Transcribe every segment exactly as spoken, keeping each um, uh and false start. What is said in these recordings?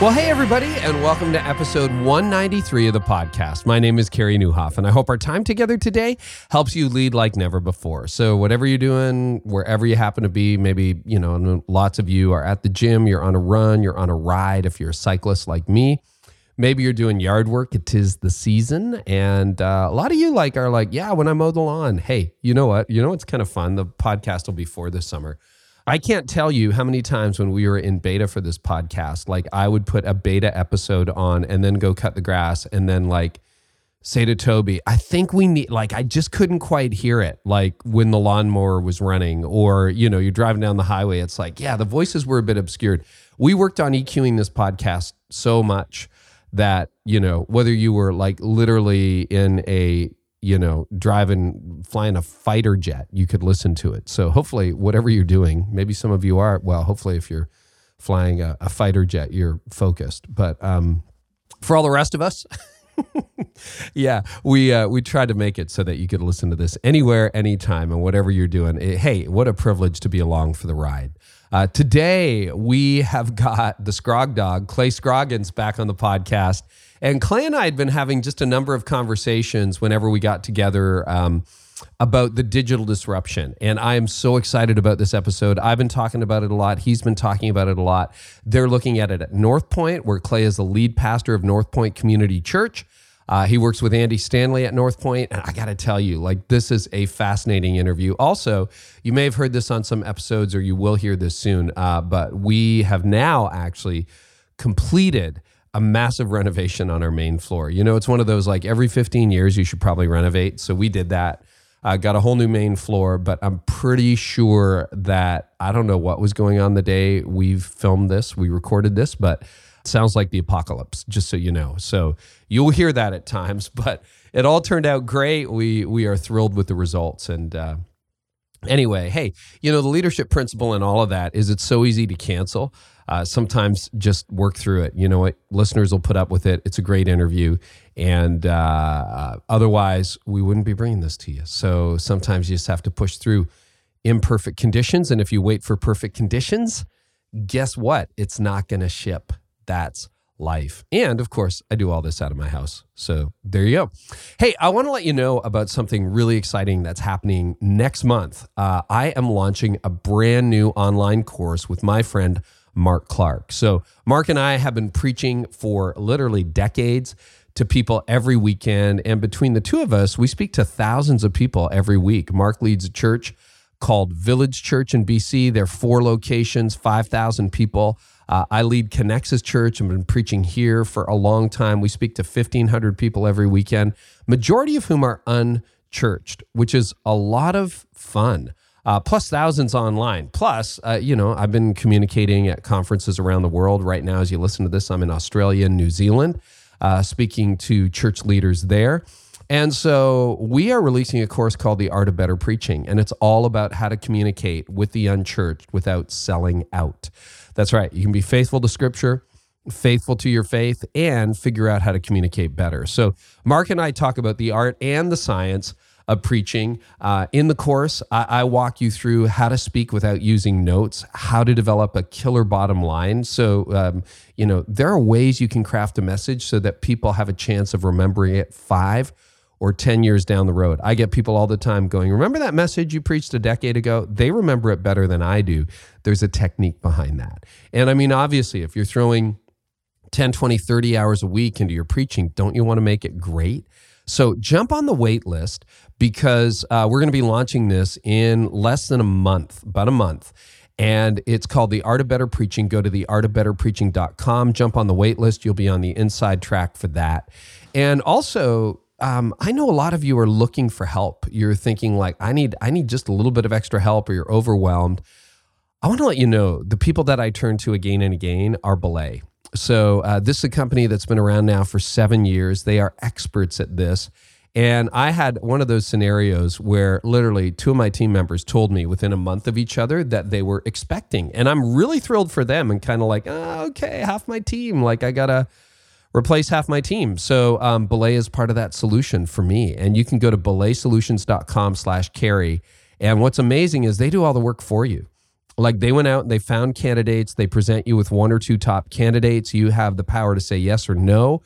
Well, hey, everybody, and welcome to episode one ninety-three of the podcast. My name is Carey Nieuwhof, and I hope our time together today helps you lead like never before. So whatever you're doing, wherever you happen to be, maybe, you know, lots of you are at the gym, you're on a run, you're on a ride if you're a cyclist like me. Maybe you're doing yard work, it is the season, and uh, a lot of you like are like, yeah, when I mow the lawn, hey, you know what? You know what's kind of fun? The podcast will be for this summer. I can't tell you how many times when we were in beta for this podcast, like I would put a beta episode on and then go cut the grass and then like say to Toby, I think we need, like, I just couldn't quite hear it. Like when the lawnmower was running or, you know, you're driving down the highway, it's like, yeah, the voices were a bit obscured. We worked on EQing this podcast so much that, you know, whether you were like literally in a you know, driving, flying a fighter jet, you could listen to it. So hopefully whatever you're doing, maybe some of you are, well, hopefully if you're flying a, a fighter jet, you're focused. But um, for all the rest of us, yeah, we uh, we tried to make it so that you could listen to this anywhere, anytime, and whatever you're doing. It, hey, what a privilege to be along for the ride. Uh, today, we have got the Scrog Dog, Clay Scroggins, back on the podcast. And Clay and I had been having just a number of conversations whenever we got together um, about the digital disruption. And I am so excited about this episode. I've been talking about it a lot. He's been talking about it a lot. They're looking at it at North Point, where Clay is the lead pastor of North Point Community Church. Uh, he works with Andy Stanley at North Point. And I got to tell you, like, this is a fascinating interview. Also, you may have heard this on some episodes, or you will hear this soon. Uh, but we have now actually completed a massive renovation on our main floor. You know, it's one of those like every fifteen years you should probably renovate. So we did that. I uh, got a whole new main floor, but I'm pretty sure that I don't know what was going on the day we filmed this, we recorded this, but it sounds like the apocalypse, just so you know. So you'll hear that at times, but it all turned out great. We we are thrilled with the results. And uh, anyway, hey, you know, the leadership principle and all of that is it's so easy to cancel. Uh, sometimes just work through it. You know what? Listeners will put up with it. It's a great interview. And uh, otherwise, we wouldn't be bringing this to you. So sometimes you just have to push through imperfect conditions. And if you wait for perfect conditions, guess what? It's not going to ship. That's life. And of course, I do all this out of my house. So there you go. Hey, I want to let you know about something really exciting that's happening next month. Uh, I am launching a brand new online course with my friend, Mark Clark. So Mark and I have been preaching for literally decades to people every weekend. And between the two of us, we speak to thousands of people every week. Mark leads a church called Village Church in B C. There are four locations, five thousand people. Uh, I lead Connexus Church. I've been preaching here for a long time. We speak to fifteen hundred people every weekend, majority of whom are unchurched, which is a lot of fun. Uh, plus thousands online. Plus, uh, you know, I've been communicating at conferences around the world. Right now, as you listen to this, I'm in Australia and New Zealand, uh, speaking to church leaders there. And so we are releasing a course called The Art of Better Preaching, and it's all about how to communicate with the unchurched without selling out. That's right. You can be faithful to Scripture, faithful to your faith, and figure out how to communicate better. So Mark and I talk about the art and the science of preaching. Uh, in the course, I, I walk you through how to speak without using notes, how to develop a killer bottom line. So, um, you know, there are ways you can craft a message so that people have a chance of remembering it five or ten years down the road. I get people all the time going, remember that message you preached a decade ago? They remember it better than I do. There's a technique behind that. And I mean, obviously, if you're throwing ten, twenty, thirty hours a week into your preaching, don't you want to make it great? So jump on the wait list because uh, we're going to be launching this in less than a month, about a month. And it's called The Art of Better Preaching. Go to the art of better preaching dot com. Jump on the wait list. You'll be on the inside track for that. And also, um, I know a lot of you are looking for help. You're thinking like, I need, I need just a little bit of extra help, or you're overwhelmed. I want to let you know the people that I turn to again and again are Belay. So uh, this is a company that's been around now for seven years. They are experts at this. And I had one of those scenarios where literally two of my team members told me within a month of each other that they were expecting. And I'm really thrilled for them and kind of like, oh, okay, half my team, like I got to replace half my team. So um, Belay is part of that solution for me. And you can go to belaysolutions.com slash carry. And what's amazing is they do all the work for you. Like they went out and they found candidates. They present you with one or two top candidates. You have the power to say yes or no.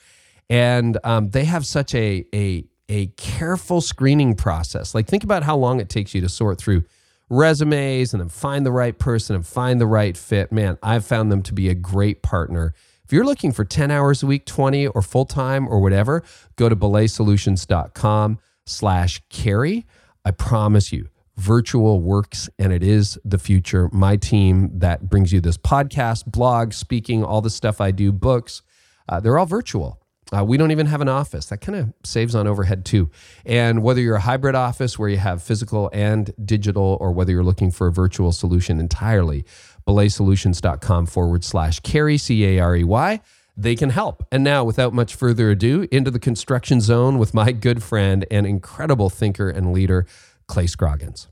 And um, they have such a, a, a careful screening process. Like think about how long it takes you to sort through resumes and then find the right person and find the right fit. Man, I've found them to be a great partner. If you're looking for ten hours a week, twenty or full-time or whatever, go to belaysolutions.com slash carry. I promise you, virtual works and it is the future. My team that brings you this podcast, blog, speaking, all the stuff I do, books, uh, they're all virtual. Uh, we don't even have an office. That kind of saves on overhead too. And whether you're a hybrid office where you have physical and digital, or whether you're looking for a virtual solution entirely, belaysolutions.com forward slash carry, C A R E Y, they can help. And now without much further ado, into the construction zone with my good friend and incredible thinker and leader, Clay Scroggins.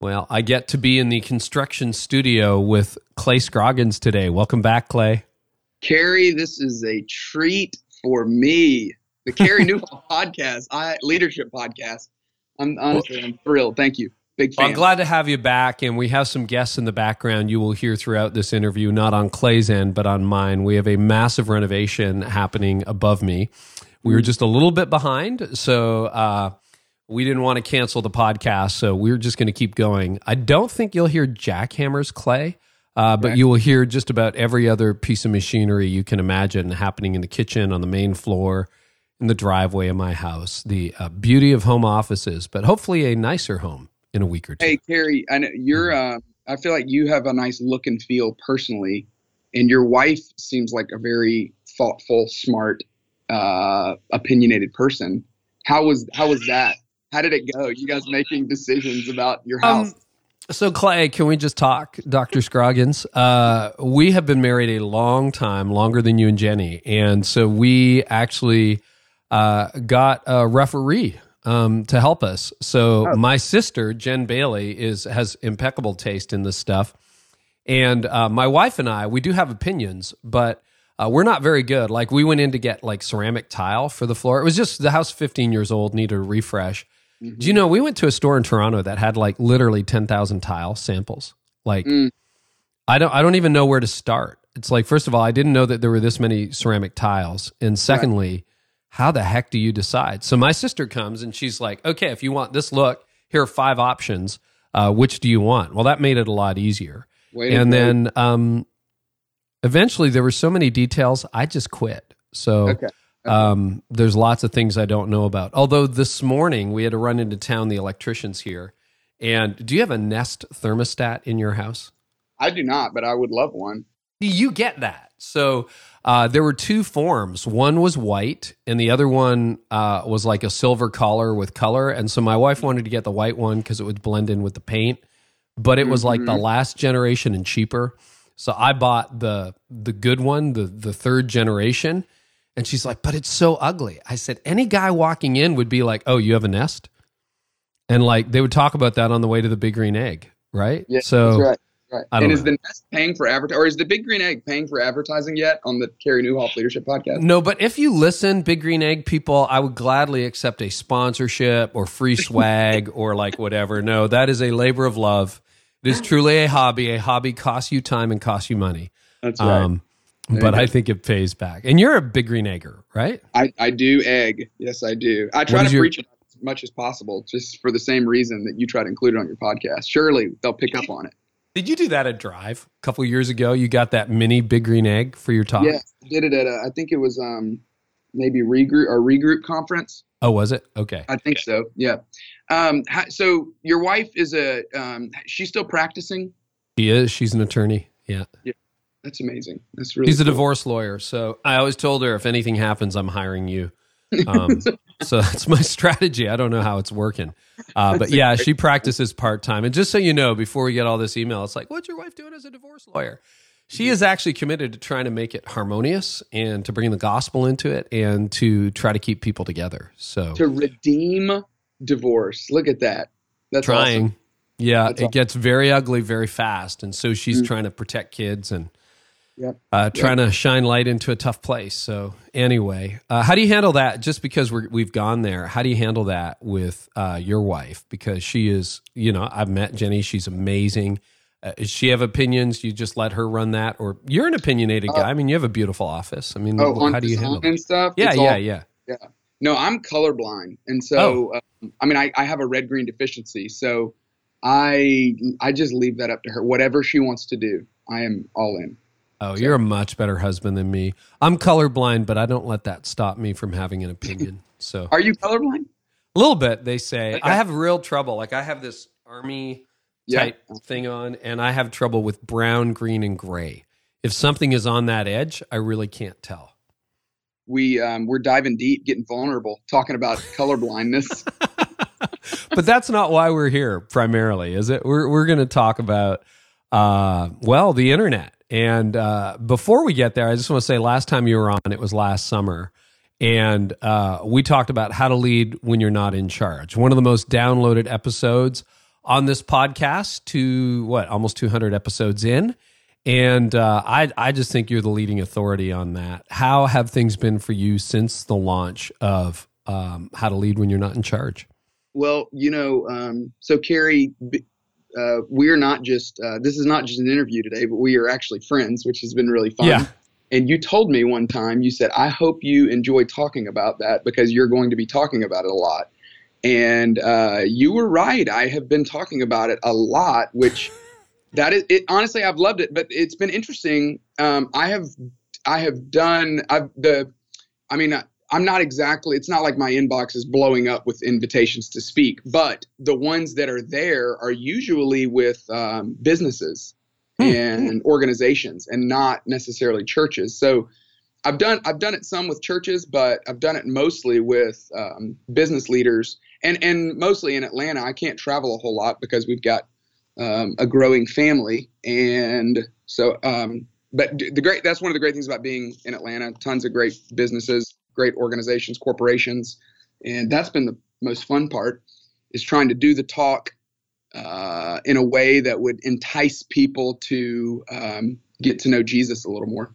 Well, I get to be in the construction studio with Clay Scroggins today. Welcome back, Clay. Carey, this is a treat for me, the Carey Nieuwhof podcast, I, leadership podcast. I'm honestly, well, I'm thrilled. Thank you. Big fan. Well, I'm glad to have you back. And we have some guests in the background you will hear throughout this interview, not on Clay's end, but on mine. We have a massive renovation happening above me. We were just a little bit behind. So uh, we didn't want to cancel the podcast. So we were just going to keep going. I don't think you'll hear jackhammers, Clay. Uh, but you will hear just about every other piece of machinery you can imagine happening in the kitchen, on the main floor, in the driveway of my house. The uh, beauty of home offices, but hopefully a nicer home in a week or two. Hey, Carey, I know you're. Uh, I feel like you have a nice look and feel personally, and your wife seems like a very thoughtful, smart, uh, opinionated person. How was how was that? How did it go? You guys making decisions about your house? Um, So, Clay, can we just talk, Doctor Scroggins? Uh, we have been married a long time, longer than you and Jenny. And so we actually uh, got a referee um, to help us. So oh. my sister, Jen Bailey, is has impeccable taste in this stuff. And uh, my wife and I, we do have opinions, but uh, we're not very good. Like we went in to get like ceramic tile for the floor. It was just the house fifteen years old, needed a refresh. Do you know, we went to a store in Toronto that had like literally ten thousand tile samples. Like, mm. I don't I don't even know where to start. It's like, first of all, I didn't know that there were this many ceramic tiles. And secondly, right. how the heck do you decide? So my sister comes and she's like, okay, if you want this look, here are five options. Uh, which do you want? Well, that made it a lot easier. Wait and then um, eventually there were so many details, I just quit. So... Okay. Okay. Um, there's lots of things I don't know about. Although this morning we had to run into town, the electricians here. And do you have a Nest thermostat in your house? I do not, but I would love one. You get that. So uh, there were two forms. One was white and the other one uh, was like a silver collar with color. And so my wife wanted to get the white one because it would blend in with the paint. But it was mm-hmm. like the last generation and cheaper. So I bought the the good one, the the third generation. And she's like, but it's so ugly. I said, any guy walking in would be like, oh, you have a Nest? And like, they would talk about that on the way to the Big Green Egg, right? Yeah, so, that's right. right. I don't and know. Is the Nest paying for advertising, or is the Big Green Egg paying for advertising yet on the Carey Nieuwhof Leadership Podcast? No, but if you listen, Big Green Egg people, I would gladly accept a sponsorship or free swag or like whatever. No, that is a labor of love. It is truly a hobby. A hobby costs you time and costs you money. That's right. Um, But I think it pays back. And you're a Big Green Egger, right? I, I do egg. Yes, I do. I try to your... preach it as much as possible, just for the same reason that you try to include it on your podcast. Surely they'll pick up on it. Did you do that at Drive a couple of years ago? You got that mini Big Green Egg for your talk? Yes, I did it at, a, I think it was um, maybe regroup or regroup conference. Oh, was it? Okay. I think so, yeah. Um, so your wife is a, um, she's still practicing? She is. She's an attorney, yeah. Yeah. That's amazing. That's really. He's a cool. divorce lawyer, so I always told her if anything happens, I'm hiring you. Um, so that's my strategy. I don't know how it's working, uh, but yeah, she practices part time. And just so you know, before we get all this email, it's like, what's your wife doing as a divorce lawyer? She is actually committed to trying to make it harmonious and to bring the gospel into it and to try to keep people together. So to redeem divorce. Look at that. That's trying. Awesome. Yeah, That's it awesome. Gets very ugly very fast. And so she's mm-hmm. trying to protect kids and yep. uh, trying yep. to shine light into a tough place. So anyway, uh, how do you handle that? Just because we're, we've gone there, how do you handle that with uh, your wife? Because she is, you know, I've met Jenny. She's amazing. Uh, does she have opinions? You just let her run that? Or you're an opinionated uh, guy. I mean, you have a beautiful office. I mean, oh, how on do you handle and stuff? Yeah, yeah, all, yeah. yeah. No, I'm colorblind. And so, oh. um, I mean, I, I have a red-green deficiency. So I I just leave that up to her. Whatever she wants to do, I am all in. Oh, so. You're a much better husband than me. I'm colorblind, but I don't let that stop me from having an opinion. So, are you colorblind? A little bit, they say. Okay. I have real trouble. Like, I have this army type yeah. thing on, and I have trouble with brown, green, and gray. If something is on that edge, I really can't tell. We, um, we're diving deep, getting vulnerable, talking about colorblindness. But that's not why we're here primarily, is it? We're we're going to talk about, uh, well, the internet. And uh, before we get there, I just want to say last time you were on, it was last summer, and uh, we talked about how to lead when you're not in charge. One of the most downloaded episodes on this podcast to, what, almost two hundred episodes in. And uh, I, I just think you're the leading authority on that. How have things been for you since the launch of um, How to Lead When You're Not in Charge? Well, you know, um, so Carey, uh, we're not just, uh, this is not just an interview today, but we are actually friends, which has been really fun. Yeah. And you told me one time, you said, I hope you enjoy talking about that because you're going to be talking about it a lot. And uh, you were right. I have been talking about it a lot, which that is it. Honestly, I've loved it, but it's been interesting. Um, I have, I have done I've, the. I mean, I, I'm not exactly. It's not like my inbox is blowing up with invitations to speak, but the ones that are there are usually with um, businesses hmm. and organizations, and not necessarily churches. So. I've done I've done it some with churches, but I've done it mostly with um, business leaders, and and mostly in Atlanta. I can't travel a whole lot because we've got um, a growing family, and so. Um, but the great that's one of the great things about being in Atlanta. Tons of great businesses, great organizations, corporations, and that's been the most fun part is trying to do the talk uh, in a way that would entice people to um, get to know Jesus a little more.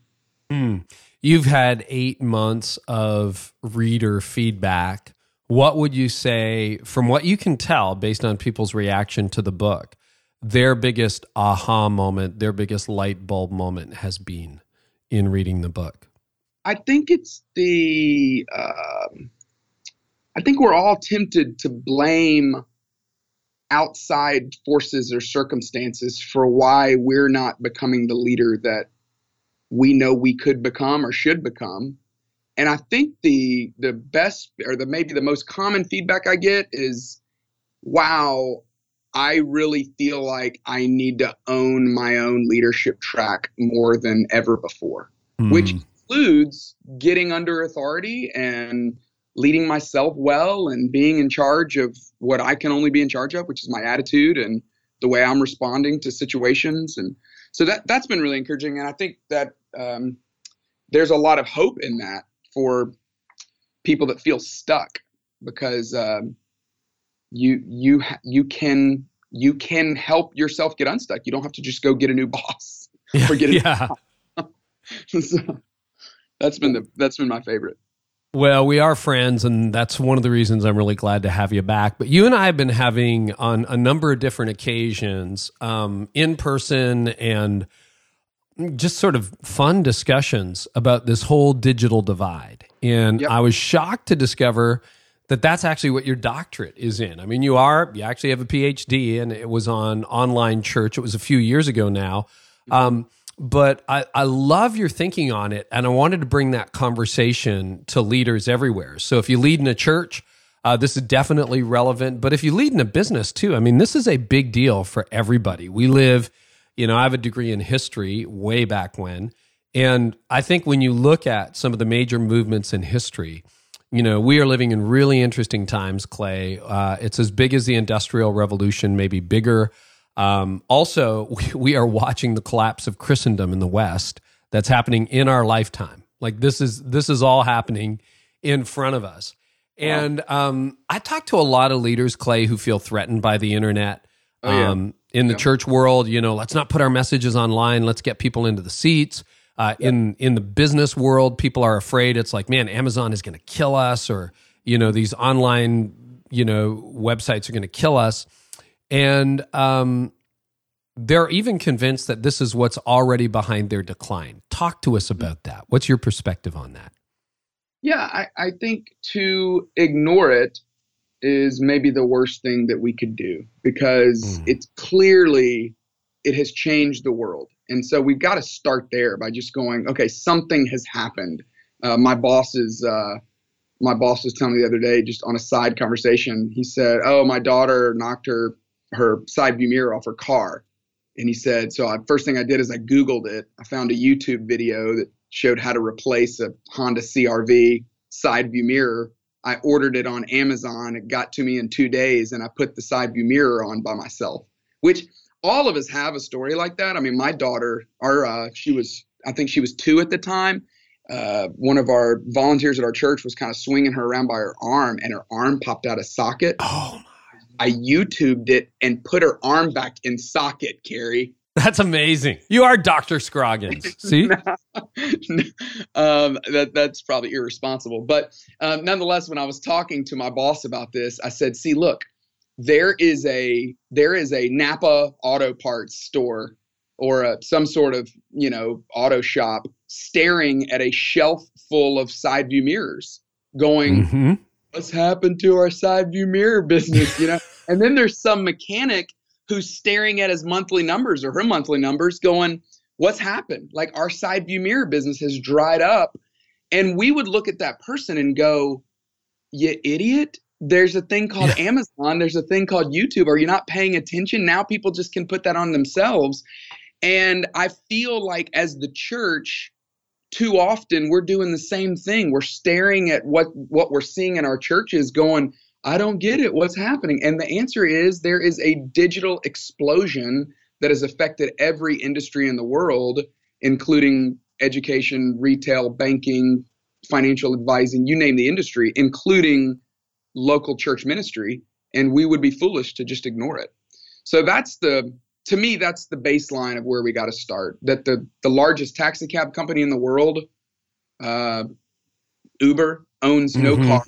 Mm. You've had eight months of reader feedback. What would you say, from what you can tell based on people's reaction to the book, their biggest aha moment, their biggest light bulb moment has been in reading the book? I think it's the, um, I think we're all tempted to blame outside forces or circumstances for why we're not becoming the leader that we know we could become or should become. And I think the the best or the maybe the most common feedback I get is, wow, I really feel like I need to own my own leadership track more than ever before, mm. which includes getting under authority and leading myself well and being in charge of what I can only be in charge of, which is my attitude and the way I'm responding to situations. And so that, that's been really encouraging, and I think that um, there's a lot of hope in that for people that feel stuck, because um, you you you can you can help yourself get unstuck. You don't have to just go get a new boss yeah, or get a yeah. new boss. So that's been the that's been my favorite. Well, we are friends, and that's one of the reasons I'm really glad to have you back. But you and I have been having, on a number of different occasions, um, in person and just sort of fun discussions about this whole digital divide. And yep. I was shocked to discover that that's actually what your doctorate is in. I mean, you are, you actually have a P H D, and it was on online church. It was a few years ago now. Um But I, I love your thinking on it, and I wanted to bring that conversation to leaders everywhere. So if you lead in a church, uh, this is definitely relevant. But if you lead in a business too, I mean, this is a big deal for everybody. We live, you know, I have a degree in history way back when. And I think when you look at some of the major movements in history, you know, we are living in really interesting times, Clay. Uh, it's as big as the Industrial Revolution, maybe bigger. Um, also, we, we are watching the collapse of Christendom in the West that's happening in our lifetime. Like this is this is all happening in front of us. And um, I talk to a lot of leaders, Clay, who feel threatened by the internet. Oh, yeah. um, in the yeah. church world, you know, let's not put our messages online. Let's get people into the seats. Uh, yeah. In in the business world, people are afraid. It's like, man, Amazon is going to kill us, or you know, these online you know websites are going to kill us. And um, they're even convinced that this is what's already behind their decline. Talk to us about that. What's your perspective on that? Yeah, I, I think to ignore it is maybe the worst thing that we could do, because mm. it's clearly, it has changed the world. And so we've got to start there by just going, okay, something has happened. Uh, my boss is, uh, my boss was telling me the other day, just on a side conversation, he said, oh, my daughter knocked her her side view mirror off her car. And he said, so I, first thing I did is I Googled it. I found a YouTube video that showed how to replace a Honda C R V side view mirror. I ordered it on Amazon. It got to me in two days, and I put the side view mirror on by myself, which all of us have a story like that. I mean, my daughter, our uh, she was, I think she was two at the time. Uh, one of our volunteers at our church was kind of swinging her around by her arm, and her arm popped out of socket. Oh, my. I YouTubed it and put her arm back in socket, Carey. That's amazing. You are Doctor Scroggins. See? no, no, um, that, that's probably irresponsible. But um, nonetheless, when I was talking to my boss about this, I said, see, look, there is a there is a Napa auto parts store or a, some sort of, you know, auto shop staring at a shelf full of side view mirrors going, mm-hmm. what's happened to our side view mirror business, you know? And then there's some mechanic who's staring at his monthly numbers or her monthly numbers going, what's happened? Like, our side view mirror business has dried up. And we would look at that person and go, you idiot. There's a thing called yeah. Amazon. There's a thing called YouTube. Are you not paying attention? Now people just can put that on themselves. And I feel like as the church, too often we're doing the same thing. We're staring at what, what we're seeing in our churches going, I don't get it. What's happening? And the answer is there is a digital explosion that has affected every industry in the world, including education, retail, banking, financial advising, you name the industry, including local church ministry. And we would be foolish to just ignore it. So that's the, to me, that's the baseline of where we got to start. That the, the largest taxi cab company in the world, uh, Uber, owns mm-hmm. no cars.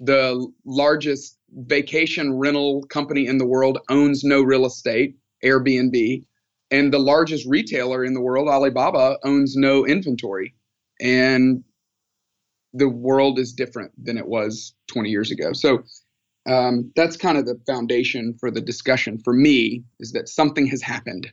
The largest vacation rental company in the world owns no real estate, Airbnb. And the largest retailer in the world, Alibaba, owns no inventory. And the world is different than it was twenty years ago. So um, that's kind of the foundation for the discussion for me, is that something has happened.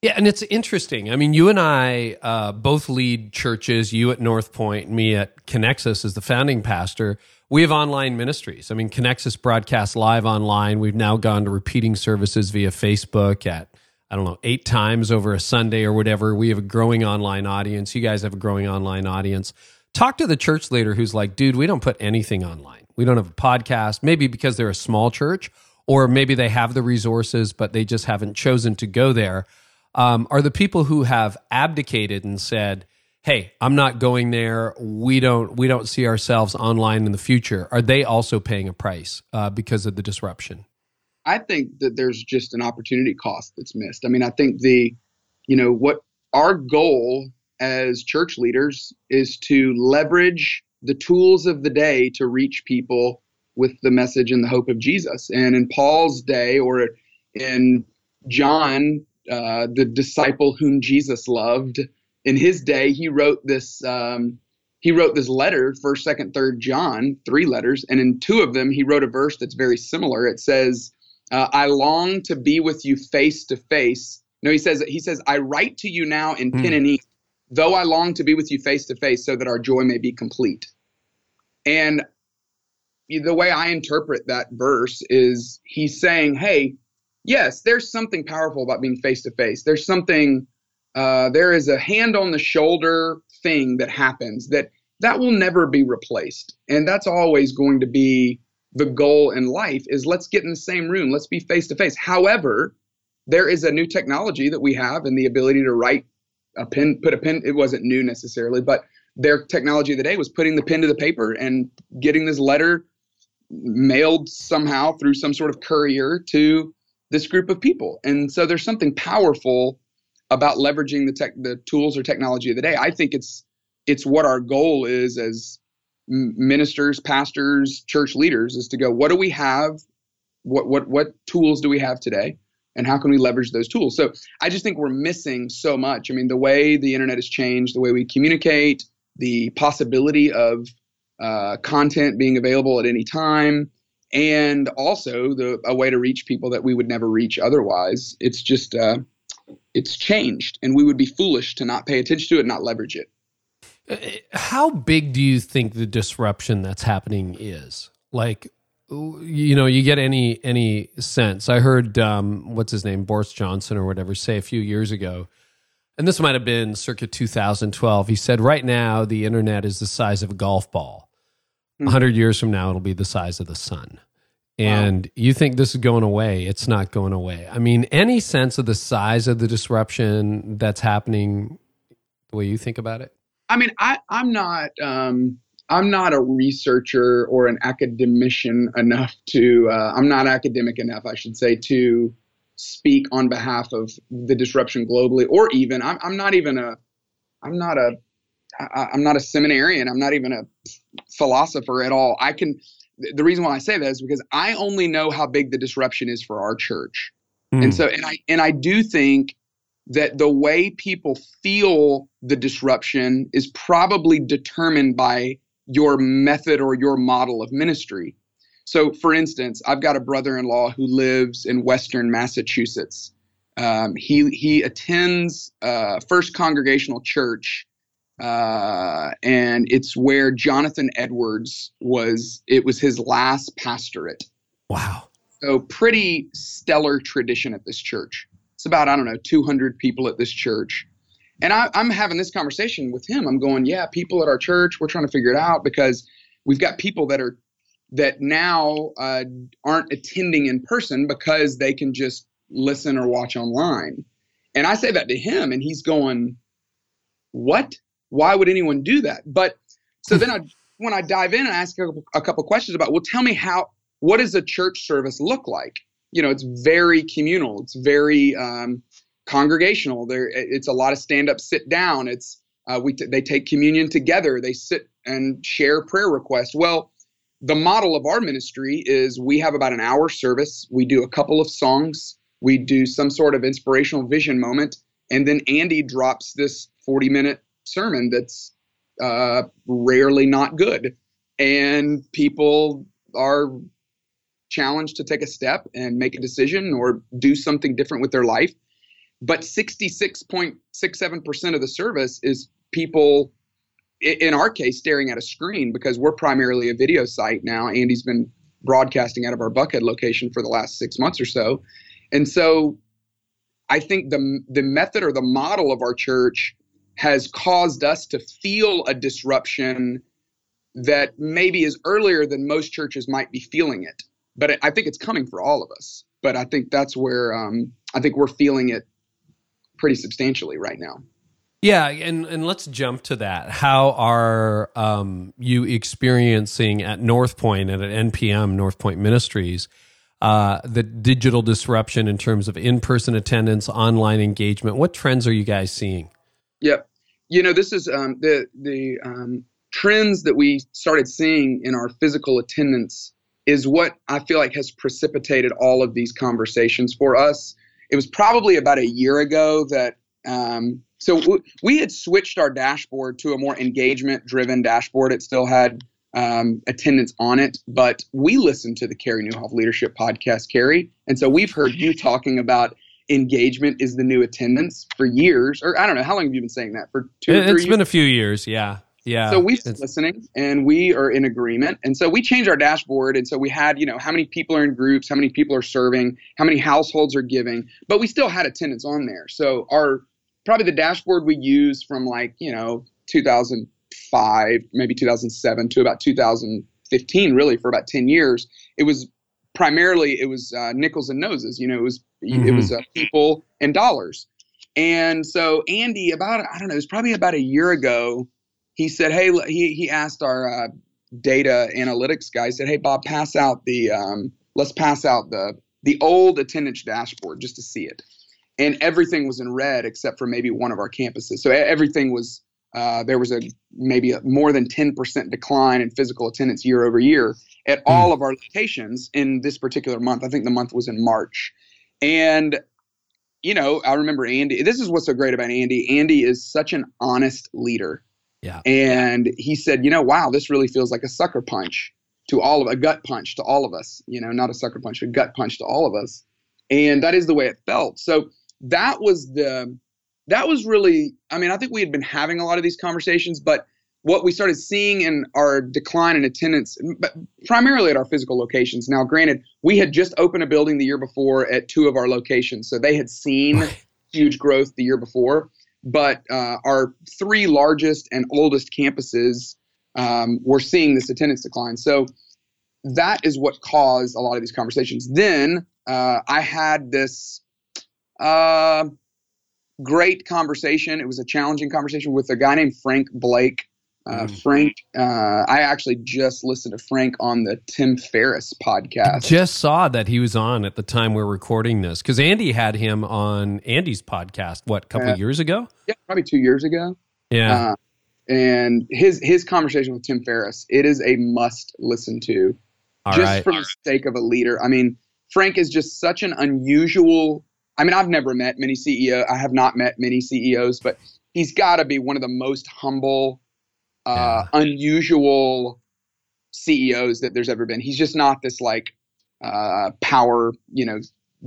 Yeah, and it's interesting. I mean, you and I uh, both lead churches, you at North Point, me at Connexus as the founding pastor. We have online ministries. I mean, Connexus broadcasts live online. We've now gone to repeating services via Facebook at, I don't know, eight times over a Sunday or whatever. We have a growing online audience. You guys have a growing online audience. Talk to the church leader who's like, dude, we don't put anything online. We don't have a podcast, maybe because they're a small church, or maybe they have the resources, but they just haven't chosen to go there. Um, are the people who have abdicated and said, hey, I'm not going there, we don't we don't see ourselves online in the future, are they also paying a price uh, because of the disruption? I think that there's just an opportunity cost that's missed. I mean, I think the, you know, what our goal as church leaders is to leverage the tools of the day to reach people with the message and the hope of Jesus. And in Paul's day, or in John, uh, the disciple whom Jesus loved, in his day, he wrote this. Um, he wrote this letter, First, Second, Third John, three letters, and in two of them, he wrote a verse that's very similar. It says, uh, "I long to be with you face to face." No, he says. He says, "I write to you now in pen mm. and ink, though I long to be with you face to face, so that our joy may be complete." And the way I interpret that verse is, he's saying, "Hey, yes, there's something powerful about being face to face. There's something." Uh, there is a hand on the shoulder thing that happens that that will never be replaced. And that's always going to be the goal in life is let's get in the same room. Let's be face to face. However, there is a new technology that we have and the ability to write a pen, put a pen. It wasn't new necessarily, but their technology of the day was putting the pen to the paper and getting this letter mailed somehow through some sort of courier to this group of people. And so there's something powerful about leveraging the tech, the tools or technology of the day. I think it's, it's what our goal is as ministers, pastors, church leaders, is to go, what do we have? What, what, what tools do we have today? And how can we leverage those tools? So I just think we're missing so much. I mean, the way the internet has changed, the way we communicate, the possibility of uh, content being available at any time, and also the, a way to reach people that we would never reach otherwise. It's just, uh, it's changed, and we would be foolish to not pay attention to it and not leverage it. How big do you think the disruption that's happening is? Like, you know, you get any any sense? I heard, um, what's his name, Boris Johnson or whatever, say a few years ago, and this might have been circa two thousand twelve, he said, right now, the internet is the size of a golf ball. Mm-hmm. one hundred years from now, it'll be the size of the sun. And wow. You think this is going away. It's not going away. I mean, any sense of the size of the disruption that's happening, the way you think about it? I mean, I, I'm not um, I'm not a researcher or an academician enough to, uh, I'm not academic enough, I should say, to speak on behalf of the disruption globally, or even, I'm, I'm not even a, I'm not a, I, I'm not a seminarian, I'm not even a philosopher at all. I can, the reason why I say that is because I only know how big the disruption is for our church. Mm. And so, and I, and I do think that the way people feel the disruption is probably determined by your method or your model of ministry. So, for instance, I've got a brother-in-law who lives in Western Massachusetts. Um, he he attends uh, First Congregational Church, uh, and it's where Jonathan Edwards was. It was his last pastorate. Wow! So, pretty stellar tradition at this church. It's about, I don't know, two hundred people at this church. And I, I'm having this conversation with him. I'm going, yeah, people at our church, we're trying to figure it out because we've got people that are that now uh, aren't attending in person because they can just listen or watch online. And I say that to him, and he's going, what? Why would anyone do that? But so then I, when I dive in and ask a couple, a couple questions about, well, tell me how, what does a church service look like? You know, it's very communal. It's very um, congregational. There, it's a lot of stand up, sit down. It's uh, we t- they take communion together. They sit and share prayer requests. Well, the model of our ministry is we have about an hour service. We do a couple of songs. We do some sort of inspirational vision moment, and then Andy drops this forty minute sermon that's uh, rarely not good, and people are challenged to take a step and make a decision or do something different with their life. But sixty-six point six seven percent of the service is people, in our case, staring at a screen, because we're primarily a video site now. Andy's been broadcasting out of our Buckhead location for the last six months or so. And so I think the the method or the model of our church has caused us to feel a disruption that maybe is earlier than most churches might be feeling it. But I think it's coming for all of us. But I think that's where um, I think we're feeling it pretty substantially right now. Yeah, and, and let's jump to that. How are um, you experiencing at North Point and at N P M, North Point Ministries, uh, the digital disruption in terms of in-person attendance, online engagement? What trends are you guys seeing? Yeah, you know, this is um, the, the um, trends that we started seeing in our physical attendance is what I feel like has precipitated all of these conversations for us. It was probably about a year ago that, um, so w- we had switched our dashboard to a more engagement-driven dashboard. It still had um, attendance on it, but we listened to the Carey Nieuwhof Leadership Podcast, Carey, and so we've heard you talking about engagement is the new attendance for years, or I don't know, how long have you been saying that? For two or three years? It's been a few years, yeah. Yeah. So we've been listening and we are in agreement. And so we changed our dashboard. And so we had, you know, how many people are in groups, how many people are serving, how many households are giving, but we still had attendance on there. So our, probably the dashboard we use from like, you know, two thousand five, maybe two thousand seven to about two thousand fifteen, really, for about ten years, it was primarily, it was uh, nickels and noses. You know, it was mm-hmm. it was uh, people and dollars. And so Andy, about, I don't know, it was probably about a year ago, he said, hey, he he asked our uh, data analytics guy, he said, hey, Bob, pass out the, um, let's pass out the the old attendance dashboard just to see it. And everything was in red except for maybe one of our campuses. So everything was, uh, there was a maybe a more than ten percent decline in physical attendance year over year at all of our locations in this particular month. I think the month was in March. And, you know, I remember Andy, this is what's so great about Andy. Andy is such an honest leader. Yeah. And he said, you know, wow, this really feels like a sucker punch to all of a gut punch to all of us, you know, not a sucker punch, a gut punch to all of us. And that is the way it felt. So that was the, that was really, I mean, I think we had been having a lot of these conversations, but what we started seeing in our decline in attendance, but primarily at our physical locations. Now, granted, we had just opened a building the year before at two of our locations, so they had seen huge growth the year before, but uh, our three largest and oldest campuses um, were seeing this attendance decline. So that is what caused a lot of these conversations. Then uh, I had this Uh, great conversation. It was a challenging conversation with a guy named Frank Blake. Uh, mm. Frank, uh, I actually just listened to Frank on the Tim Ferriss podcast. Just saw that he was on at the time we're recording this, because Andy had him on Andy's podcast, what, a couple uh, of years ago? Yeah, probably two years ago. Yeah. Uh, and his, his conversation with Tim Ferriss, it is a must listen to. All just right. for the sake of a leader. I mean, Frank is just such an unusual I mean, I've never met many C E Os. I have not met many C E Os, but he's got to be one of the most humble, uh, yeah. unusual C E Os that there's ever been. He's just not this like uh, power, you know,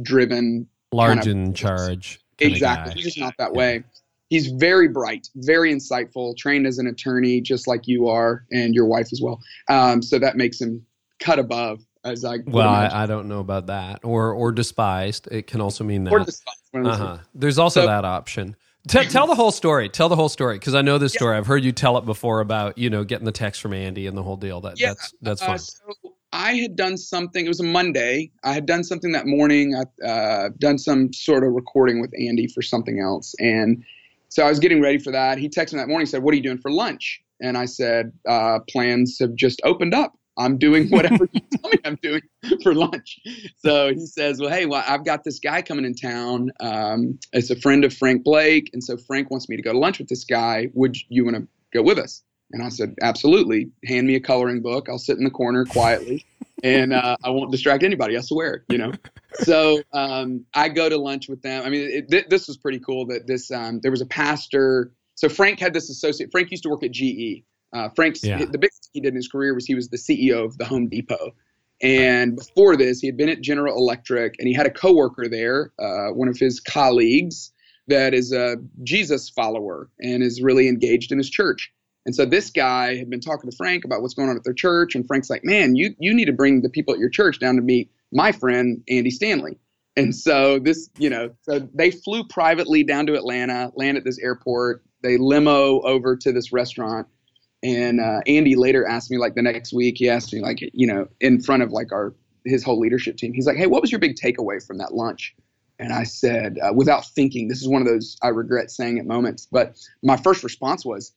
driven, large kind of, in charge. Exactly. He's just not that yeah. way. He's very bright, very insightful, trained as an attorney, just like you are and your wife as well. Um, so that makes him cut above. As I well, I, I don't know about that, or or despised. It can also mean that. Or despised. Uh-huh. There's also so, that option. T- tell the whole story. Tell the whole story, because I know this yeah. story. I've heard you tell it before about you know getting the text from Andy and the whole deal. That yeah. that's that's fun. Uh, so I had done something. It was a Monday. I had done something that morning. I uh, done some sort of recording with Andy for something else, and so I was getting ready for that. He texted me that morning. He said, "What are you doing for lunch?" And I said, uh, "Plans have just opened up. I'm doing whatever you tell me I'm doing for lunch." So he says, well, hey, well, I've got this guy coming in town. Um, it's a friend of Frank Blake. And so Frank wants me to go to lunch with this guy. Would you want to go with us? And I said, absolutely. Hand me a coloring book. I'll sit in the corner quietly and uh, I won't distract anybody. I swear, you know. So um, I go to lunch with them. I mean, it, th- this was pretty cool that this um, there was a pastor. So Frank had this associate. Frank used to work at G E. Uh, Frank's yeah. the biggest he did in his career was he was the C E O of the Home Depot, and before this he had been at General Electric, and he had a coworker there, uh, one of his colleagues that is a Jesus follower and is really engaged in his church. And so this guy had been talking to Frank about what's going on at their church, and Frank's like, "Man, you you need to bring the people at your church down to meet my friend Andy Stanley." And so this, you know, so they flew privately down to Atlanta, land at this airport, they limo over to this restaurant. And uh, Andy later asked me, like the next week, he asked me, like, you know, in front of like our his whole leadership team. He's like, "Hey, what was your big takeaway from that lunch?" And I said, uh, without thinking, this is one of those I regret saying at moments, but my first response was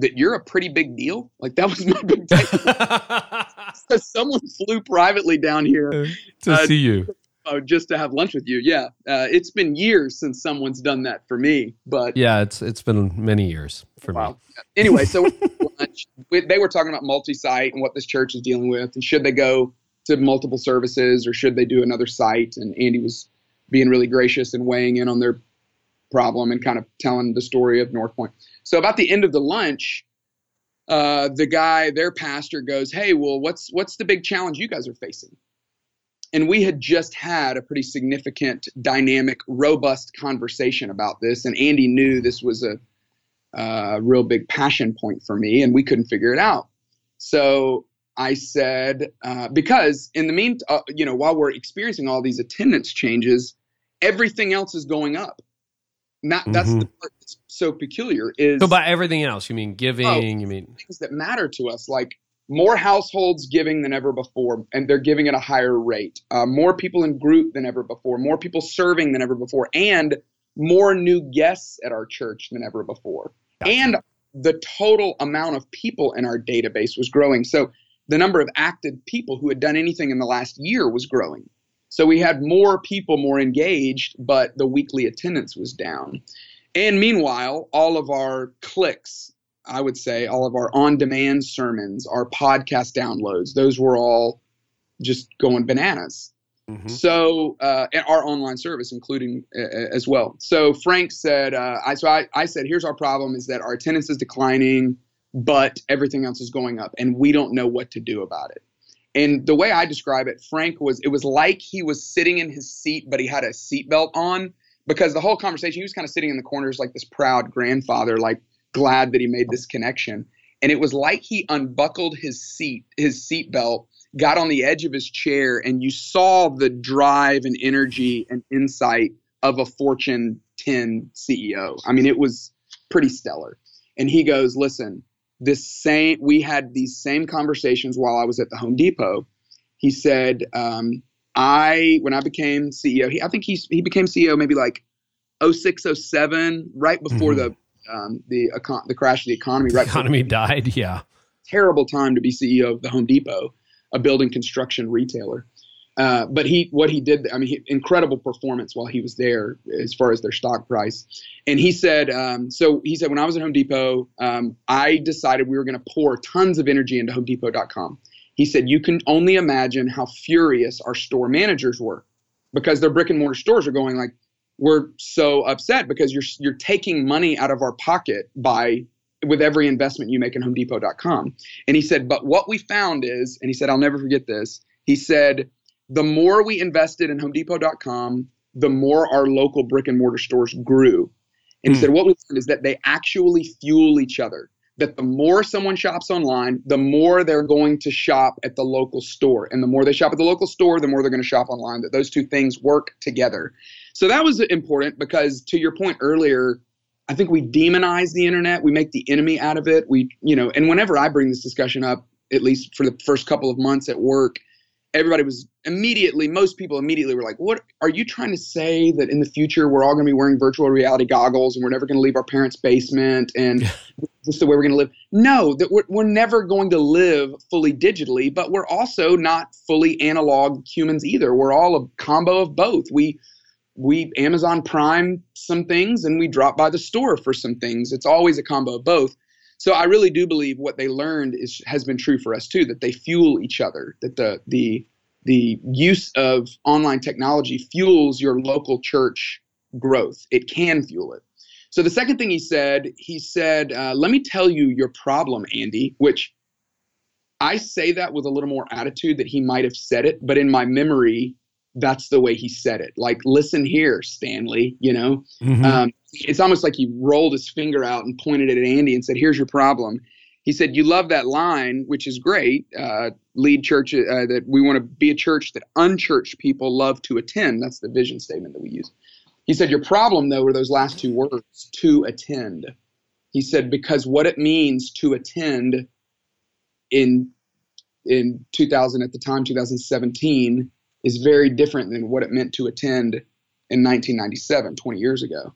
that you're a pretty big deal. Like that was my big takeaway. So someone flew privately down here uh, to uh, see you. Oh, just to have lunch with you. Yeah. Uh, it's been years since someone's done that for me, but yeah, it's, it's been many years for wow. me. Anyway, so lunch, we, they were talking about multi-site and what this church is dealing with and should they go to multiple services or should they do another site? And Andy was being really gracious and weighing in on their problem and kind of telling the story of North Point. So about the end of the lunch, uh, the guy, their pastor goes, "Hey, well, what's, what's the big challenge you guys are facing?" And we had just had a pretty significant, dynamic, robust conversation about this. And Andy knew this was a uh, real big passion point for me, and we couldn't figure it out. So I said, uh, because in the meantime, uh, you know, while we're experiencing all these attendance changes, everything else is going up. Not, mm-hmm. That's the part that's so peculiar. Is so by everything else, you mean giving, oh, you mean things that matter to us, like more households giving than ever before, and they're giving at a higher rate. Uh, more people in group than ever before, more people serving than ever before, and more new guests at our church than ever before. Gotcha. And the total amount of people in our database was growing. So the number of active people who had done anything in the last year was growing. So we had more people, more engaged, but the weekly attendance was down. And meanwhile, all of our clicks, I would say, all of our on-demand sermons, our podcast downloads, those were all just going bananas. Mm-hmm. So uh, and our online service, including uh, as well. So Frank said, uh, I, so I, I said, here's our problem is that our attendance is declining, but everything else is going up and we don't know what to do about it. And the way I describe it, Frank was, it was like he was sitting in his seat, but he had a seatbelt on, because the whole conversation, he was kind of sitting in the corners like this proud grandfather, like glad that he made this connection. And it was like he unbuckled his seat, his seatbelt, got on the edge of his chair, and you saw the drive and energy and insight of a Fortune ten C E O. I mean, it was pretty stellar. And he goes, listen, this same, we had these same conversations while I was at the Home Depot. He said, um, I, when I became C E O, he, I think he, he became C E O maybe like oh six, oh seven, right before mm-hmm. the, um, the, econ- the crash of the economy. Right, the economy died. Yeah. Terrible time to be C E O of the Home Depot, a building construction retailer. Uh, but he, what he did, I mean, he, incredible performance while he was there as far as their stock price. And he said, um, so he said, when I was at Home Depot, um, I decided we were going to pour tons of energy into home depot dot com. He said, you can only imagine how furious our store managers were, because their brick and mortar stores are going like, we're so upset because you're, you're taking money out of our pocket by with every investment you make in home depot dot com. And he said, but what we found is, and he said, I'll never forget this. He said, the more we invested in home depot dot com, the more our local brick and mortar stores grew. And he said, what we found is that they actually fuel each other, that the more someone shops online, the more they're going to shop at the local store. And the more they shop at the local store, the more they're going to shop online, that those two things work together. So that was important because, to your point earlier, I think we demonize the internet. We make the enemy out of it. We, you know, and whenever I bring this discussion up, at least for the first couple of months at work, everybody was immediately, most people immediately were like, what are you trying to say, that in the future we're all going to be wearing virtual reality goggles and we're never going to leave our parents' basement and this is the way we're going to live? No, that we're, we're never going to live fully digitally, but we're also not fully analog humans either. We're all a combo of both. We We Amazon Prime some things and we drop by the store for some things. It's always a combo of both. So I really do believe what they learned is has been true for us too, that they fuel each other, that the the the use of online technology fuels your local church growth. It can fuel it. So the second thing he said, he said, uh, let me tell you your problem, Andy, which I say that with a little more attitude that he might have said it, but in my memory, that's the way he said it. Like, listen here, Stanley, you know, mm-hmm. um, it's almost like he rolled his finger out and pointed it at Andy and said, here's your problem. He said, you love that line, which is great. Uh, lead church, uh, that we want to be a church that unchurched people love to attend. That's the vision statement that we use. He said, your problem though, were those last two words, to attend. He said, because what it means to attend in, in two thousand, at the time, two thousand seventeen, is very different than what it meant to attend in nineteen ninety-seven, twenty years ago. And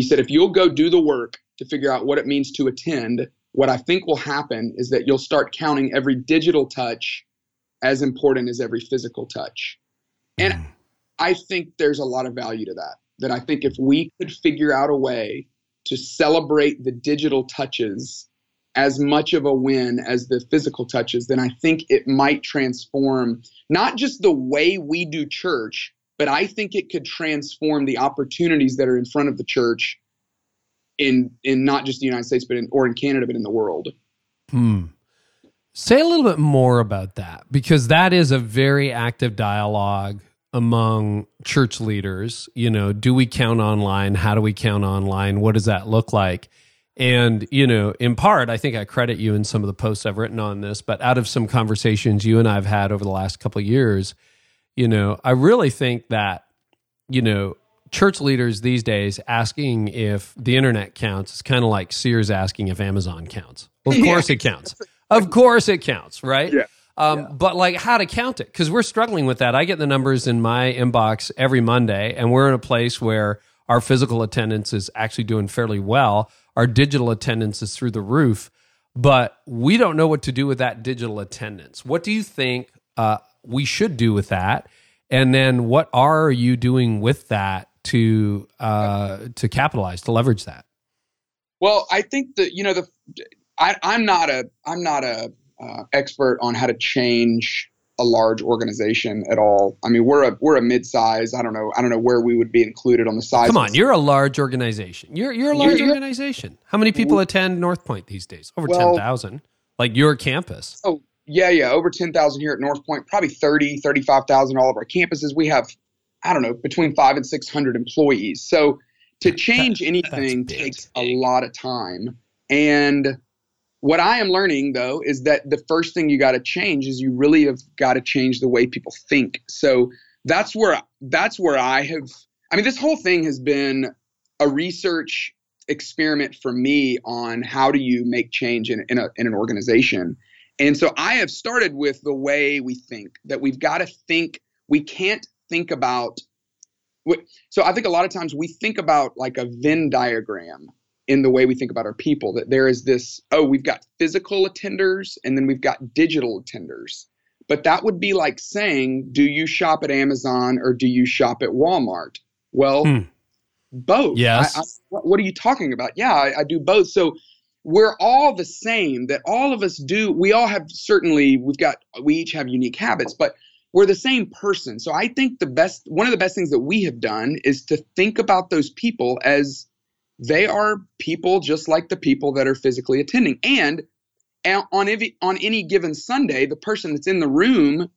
he said, if you'll go do the work to figure out what it means to attend, what I think will happen is that you'll start counting every digital touch as important as every physical touch. And I think there's a lot of value to that, that I think if we could figure out a way to celebrate the digital touches as much of a win as the physical touches, then I think it might transform not just the way we do church, but I think it could transform the opportunities that are in front of the church in in not just the United States, but in or in Canada, but in the world. Hmm. Say a little bit more about that, because that is a very active dialogue among church leaders. You know, do we count online? How do we count online? What does that look like? And, you know, in part, I think I credit you in some of the posts I've written on this, but out of some conversations you and I have had over the last couple of years, you know, I really think that, you know, church leaders these days asking if the internet counts is kind of like Sears asking if Amazon counts. Well, of course it counts. Of course it counts, right? Yeah. Um, yeah. But like how to count it, because we're struggling with that. I get the numbers in my inbox every Monday, and we're in a place where our physical attendance is actually doing fairly well. Our digital attendance is through the roof, but we don't know what to do with that digital attendance. What do you think uh, we should do with that? And then what are you doing with that to uh, to capitalize, to leverage that? Well, I think that, you know, the I, I'm not a I'm not a uh, expert on how to change a large organization at all. I mean, we're a we're a mid-size. I don't know. I don't know where we would be included on the size. Come on, you're a large organization. You're you're a large you're, organization. How many people we, attend North Point these days? Over well, ten thousand. Like your campus. Oh, yeah, yeah, over ten thousand here at North Point. Probably thirty, thirty-five thousand all of our campuses. We have, I don't know, between five and six hundred employees. So to change anything takes a lot of time. And what I am learning, though, is that the first thing you got to change is you really have got to change the way people think. So that's where that's where I have – I mean, this whole thing has been a research experiment for me on how do you make change in, in, a, in an organization. And so I have started with the way we think, that we've got to think – we can't think about – So I think a lot of times we think about like a Venn diagram in the way we think about our people, that there is this, oh, we've got physical attenders and then we've got digital attenders. But that would be like saying, do you shop at Amazon or do you shop at Walmart? Well, hmm. both. Yes. I, I, what are you talking about? Yeah, I, I do both. So we're all the same, that all of us do. We all have certainly we've got we each have unique habits, but we're the same person. So I think the best, one of the best things that we have done is to think about those people as they are people just like the people that are physically attending. And on every, on any given Sunday, the person that's in the room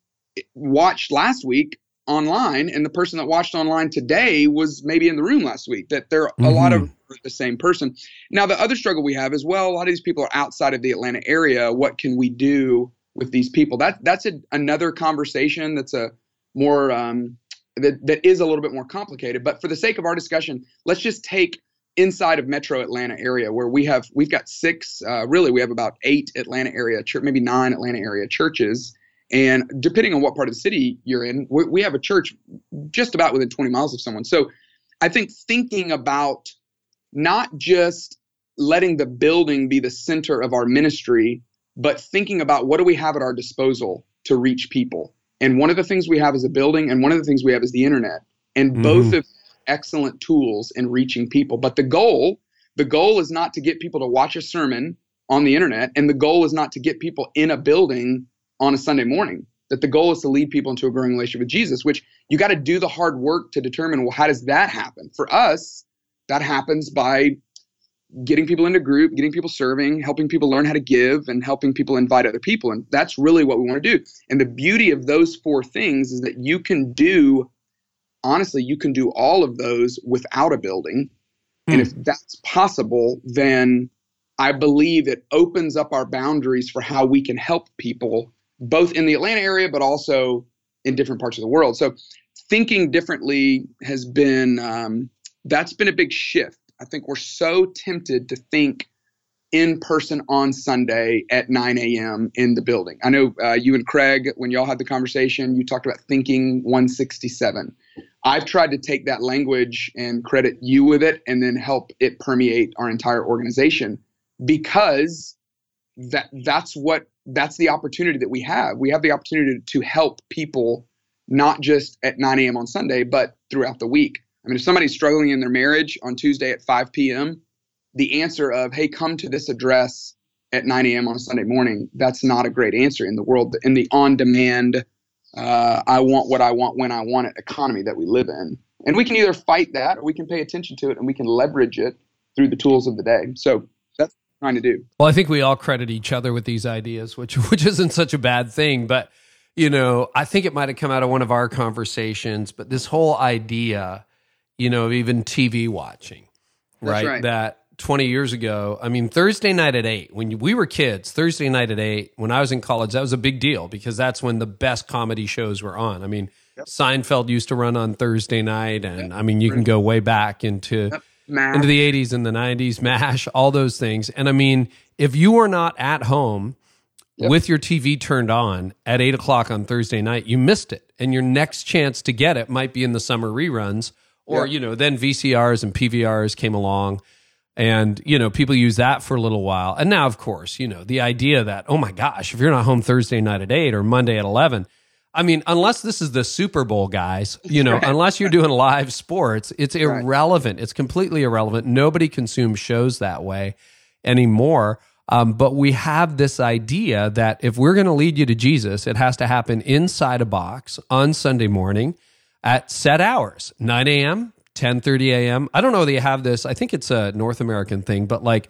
watched last week online, and the person that watched online today was maybe in the room last week, that they're mm-hmm. a lot of the same person. Now, the other struggle we have is, well, a lot of these people are outside of the Atlanta area. What can we do with these people? That that's a, another conversation that's a more um, that that is a little bit more complicated. But for the sake of our discussion, let's just take inside of Metro Atlanta area, where we have we've got six. Uh, really, we have about eight Atlanta area church, maybe nine Atlanta area churches. And depending on what part of the city you're in, we, we have a church just about within twenty miles of someone. So I think thinking about not just letting the building be the center of our ministry, but thinking about what do we have at our disposal to reach people. And one of the things we have is a building, and one of the things we have is the internet. And mm. both of excellent tools in reaching people. But the goal, the goal is not to get people to watch a sermon on the internet, and the goal is not to get people in a building on a Sunday morning. That the goal is to lead people into a growing relationship with Jesus, which you got to do the hard work to determine, well, how does that happen? For us, that happens by getting people into group, getting people serving, helping people learn how to give, and helping people invite other people. And that's really what we want to do. And the beauty of those four things is that you can do, honestly, you can do all of those without a building. Mm. And if that's possible, then I believe it opens up our boundaries for how we can help people, both in the Atlanta area, but also in different parts of the world. So thinking differently has been, um, that's been a big shift. I think we're so tempted to think in person on Sunday at nine a.m. in the building. I know uh, you and Craig, when y'all had the conversation, you talked about thinking one sixty-seven. I've tried to take that language and credit you with it and then help it permeate our entire organization, because that that's what that's the opportunity that we have. We have the opportunity to help people not just at nine a.m. on Sunday, but throughout the week. I mean, if somebody's struggling in their marriage on Tuesday at five p.m., the answer of, hey, come to this address at nine a.m. on a Sunday morning, that's not a great answer in the world, in the on-demand, uh, I want what I want when I want it economy that we live in. And we can either fight that, or we can pay attention to it, and we can leverage it through the tools of the day. So that's what I'm trying to do. Well, I think we all credit each other with these ideas, which which isn't such a bad thing. But, you know, I think it might have come out of one of our conversations, but this whole idea, you know, even T V watching, right? right? That twenty years ago, I mean, Thursday night at eight, when we were kids, Thursday night at eight, when I was in college, that was a big deal because that's when the best comedy shows were on. I mean, yep. Seinfeld used to run on Thursday night. And yep. I mean, you can go way back into, yep. into the eighties and the nineties, MASH, all those things. And I mean, if you were not at home yep. with your T V turned on at eight o'clock on Thursday night, you missed it. And your next chance to get it might be in the summer reruns or, yep. you know, then V C Rs and P V Rs came along and, you know, people use that for a little while. And now, of course, you know, the idea that, oh my gosh, if you're not home Thursday night at eight or Monday at eleven, I mean, unless this is the Super Bowl, guys, you know, unless you're doing live sports, it's irrelevant. Right. It's completely irrelevant. Nobody consumes shows that way anymore. Um, but we have this idea that if we're going to lead you to Jesus, it has to happen inside a box on Sunday morning at set hours, nine a.m., ten thirty a.m. I don't know that you have this. I think it's a North American thing, but like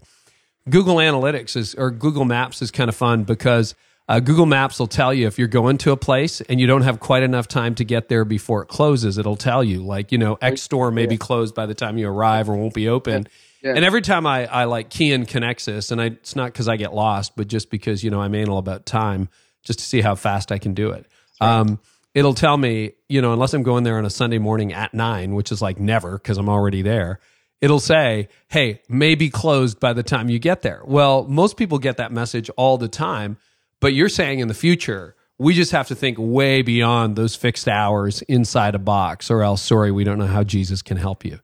Google Analytics is or Google Maps is kind of fun because uh, Google Maps will tell you if you're going to a place and you don't have quite enough time to get there before it closes, it'll tell you like, you know, X store may yeah. be closed by the time you arrive or won't be open. Yeah. And every time I, I like key in Connexus, and I, it's not because I get lost, but just because, you know, I'm anal about time just to see how fast I can do it. Right. Um, it'll tell me, you know, unless I'm going there on a Sunday morning at nine, which is like never because I'm already there, it'll say, hey, maybe closed by the time you get there. Well, most people get that message all the time, but you're saying in the future, we just have to think way beyond those fixed hours inside a box or else, sorry, we don't know how Jesus can help you.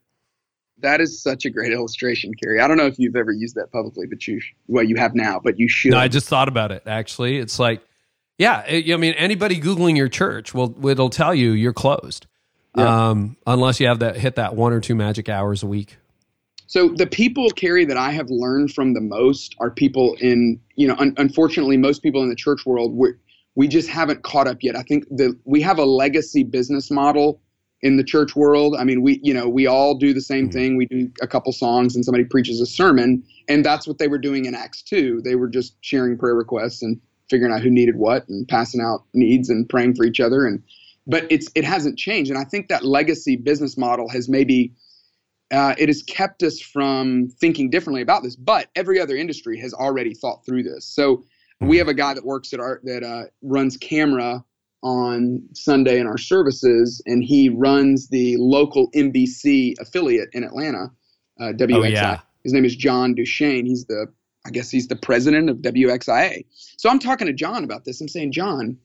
That is such a great illustration, Carey. I don't know if you've ever used that publicly, but you, well, you have now, but you should. No, I just thought about it, actually. It's like, yeah, it, I mean, anybody Googling your church will, it'll tell you you're closed, yeah. um, unless you have that hit that one or two magic hours a week. So the people, Carey, that I have learned from the most are people in, you know, un- unfortunately, most people in the church world, we we just haven't caught up yet. I think the we have a legacy business model in the church world. I mean, we, you know, we all do the same thing. We do a couple songs and somebody preaches a sermon, and that's what they were doing in Acts two. They were just sharing prayer requests and figuring out who needed what and passing out needs and praying for each other. And, but it's, it hasn't changed. And I think that legacy business model has maybe, uh, it has kept us from thinking differently about this, but every other industry has already thought through this. So we have a guy that works at our, that, uh, runs camera on Sunday in our services, and he runs the local N B C affiliate in Atlanta, uh, W X I A. Oh, yeah. His name is John Duchesne. He's the, I guess he's the president of W X I A. So I'm talking to John about this. I'm saying, John,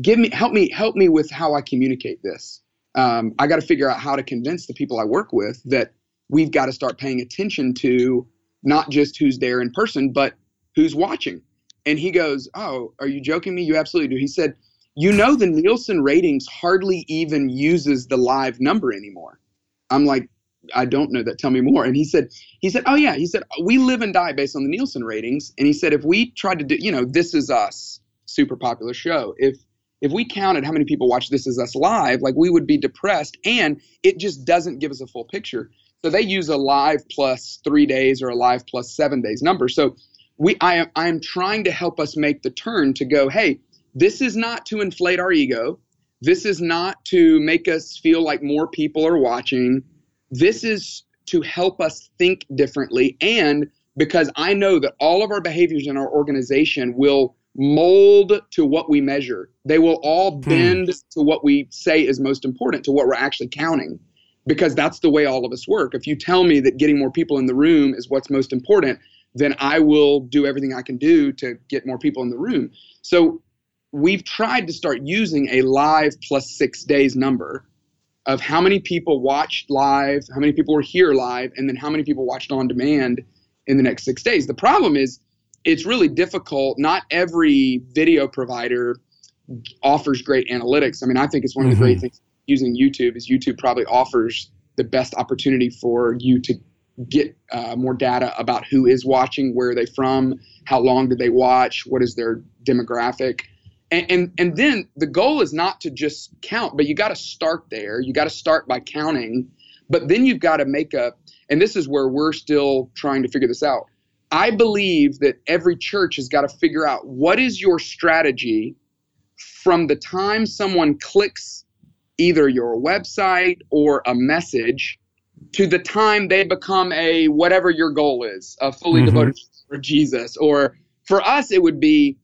give me, help me, help me with how I communicate this. Um, I got to figure out how to convince the people I work with that we've got to start paying attention to not just who's there in person, but who's watching. And he goes, oh, are you joking me? You absolutely do. He said, you know, the Nielsen ratings hardly even uses the live number anymore. I'm like, I don't know that. Tell me more. And he said, he said, oh yeah. He said, we live and die based on the Nielsen ratings. And he said, if we tried to do, you know, This Is Us, super popular show. If, if we counted how many people watch This Is Us live, like we would be depressed, and it just doesn't give us a full picture. So they use a live plus three days or a live plus seven days number. So we, I, I'm trying to help us make the turn to go, hey, this is not to inflate our ego. This is not to make us feel like more people are watching. This is to help us think differently. And because I know that all of our behaviors in our organization will mold to what we measure. They will all bend hmm. to what we say is most important, to what we're actually counting, because that's the way all of us work. If you tell me that getting more people in the room is what's most important, then I will do everything I can do to get more people in the room. So we've tried to start using a live plus six days number of how many people watched live, how many people were here live, and then how many people watched on demand in the next six days. The problem is it's really difficult. Not every video provider offers great analytics. I mean, I think it's one mm-hmm. of the great things using YouTube is YouTube probably offers the best opportunity for you to get uh, more data about who is watching, where are they from, how long did they watch, what is their demographic. And, and and then the goal is not to just count, but you got to start there. You got to start by counting, but then you've got to make a, and this is where we're still trying to figure this out. I believe that every church has got to figure out what is your strategy from the time someone clicks either your website or a message to the time they become a, whatever your goal is, a fully mm-hmm. devoted for Jesus. Or for us, it would be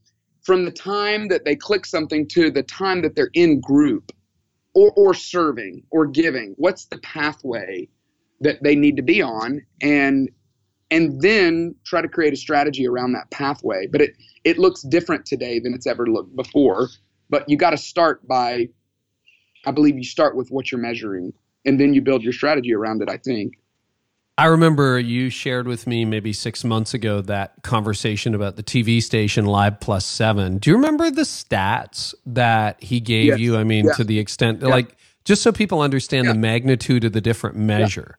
from the time that they click something to the time that they're in group or, or serving or giving, what's the pathway that they need to be on? And and then try to create a strategy around that pathway. But it, it looks different today than it's ever looked before. But you got to start by, I believe you start with what you're measuring, and then you build your strategy around it, I think. I remember you shared with me maybe six months ago that conversation about the T V station Live Plus Seven. Do you remember the stats that he gave yes. you? I mean, yeah. to the extent, yeah. like, just so people understand yeah. the magnitude of the different measure.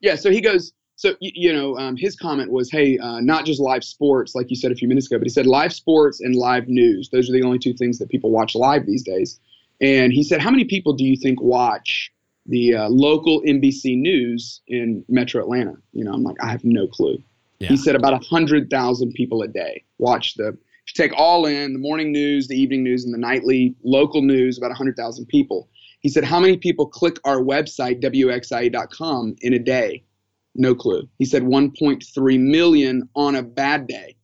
Yeah, yeah so he goes, so, you, you know, um, his comment was, hey, uh, not just live sports, like you said a few minutes ago, but he said live sports and live news. Those are the only two things that people watch live these days. And he said, how many people do you think watch the uh, local N B C News in Metro Atlanta? You know, I'm like, I have no clue. Yeah. He said about one hundred thousand people a day watch the, take all in, the morning news, the evening news, and the nightly local news, about one hundred thousand people. He said, how many people click our website, W X I A dot com, in a day? No clue. He said one point three million on a bad day.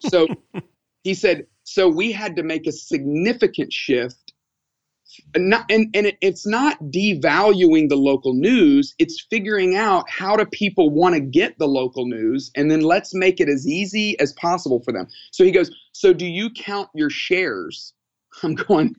So he said, so we had to make a significant shift. And, not, and, and it, it's not devaluing the local news. It's figuring out how do people want to get the local news, and then let's make it as easy as possible for them. So he goes, so do you count your shares? I'm going,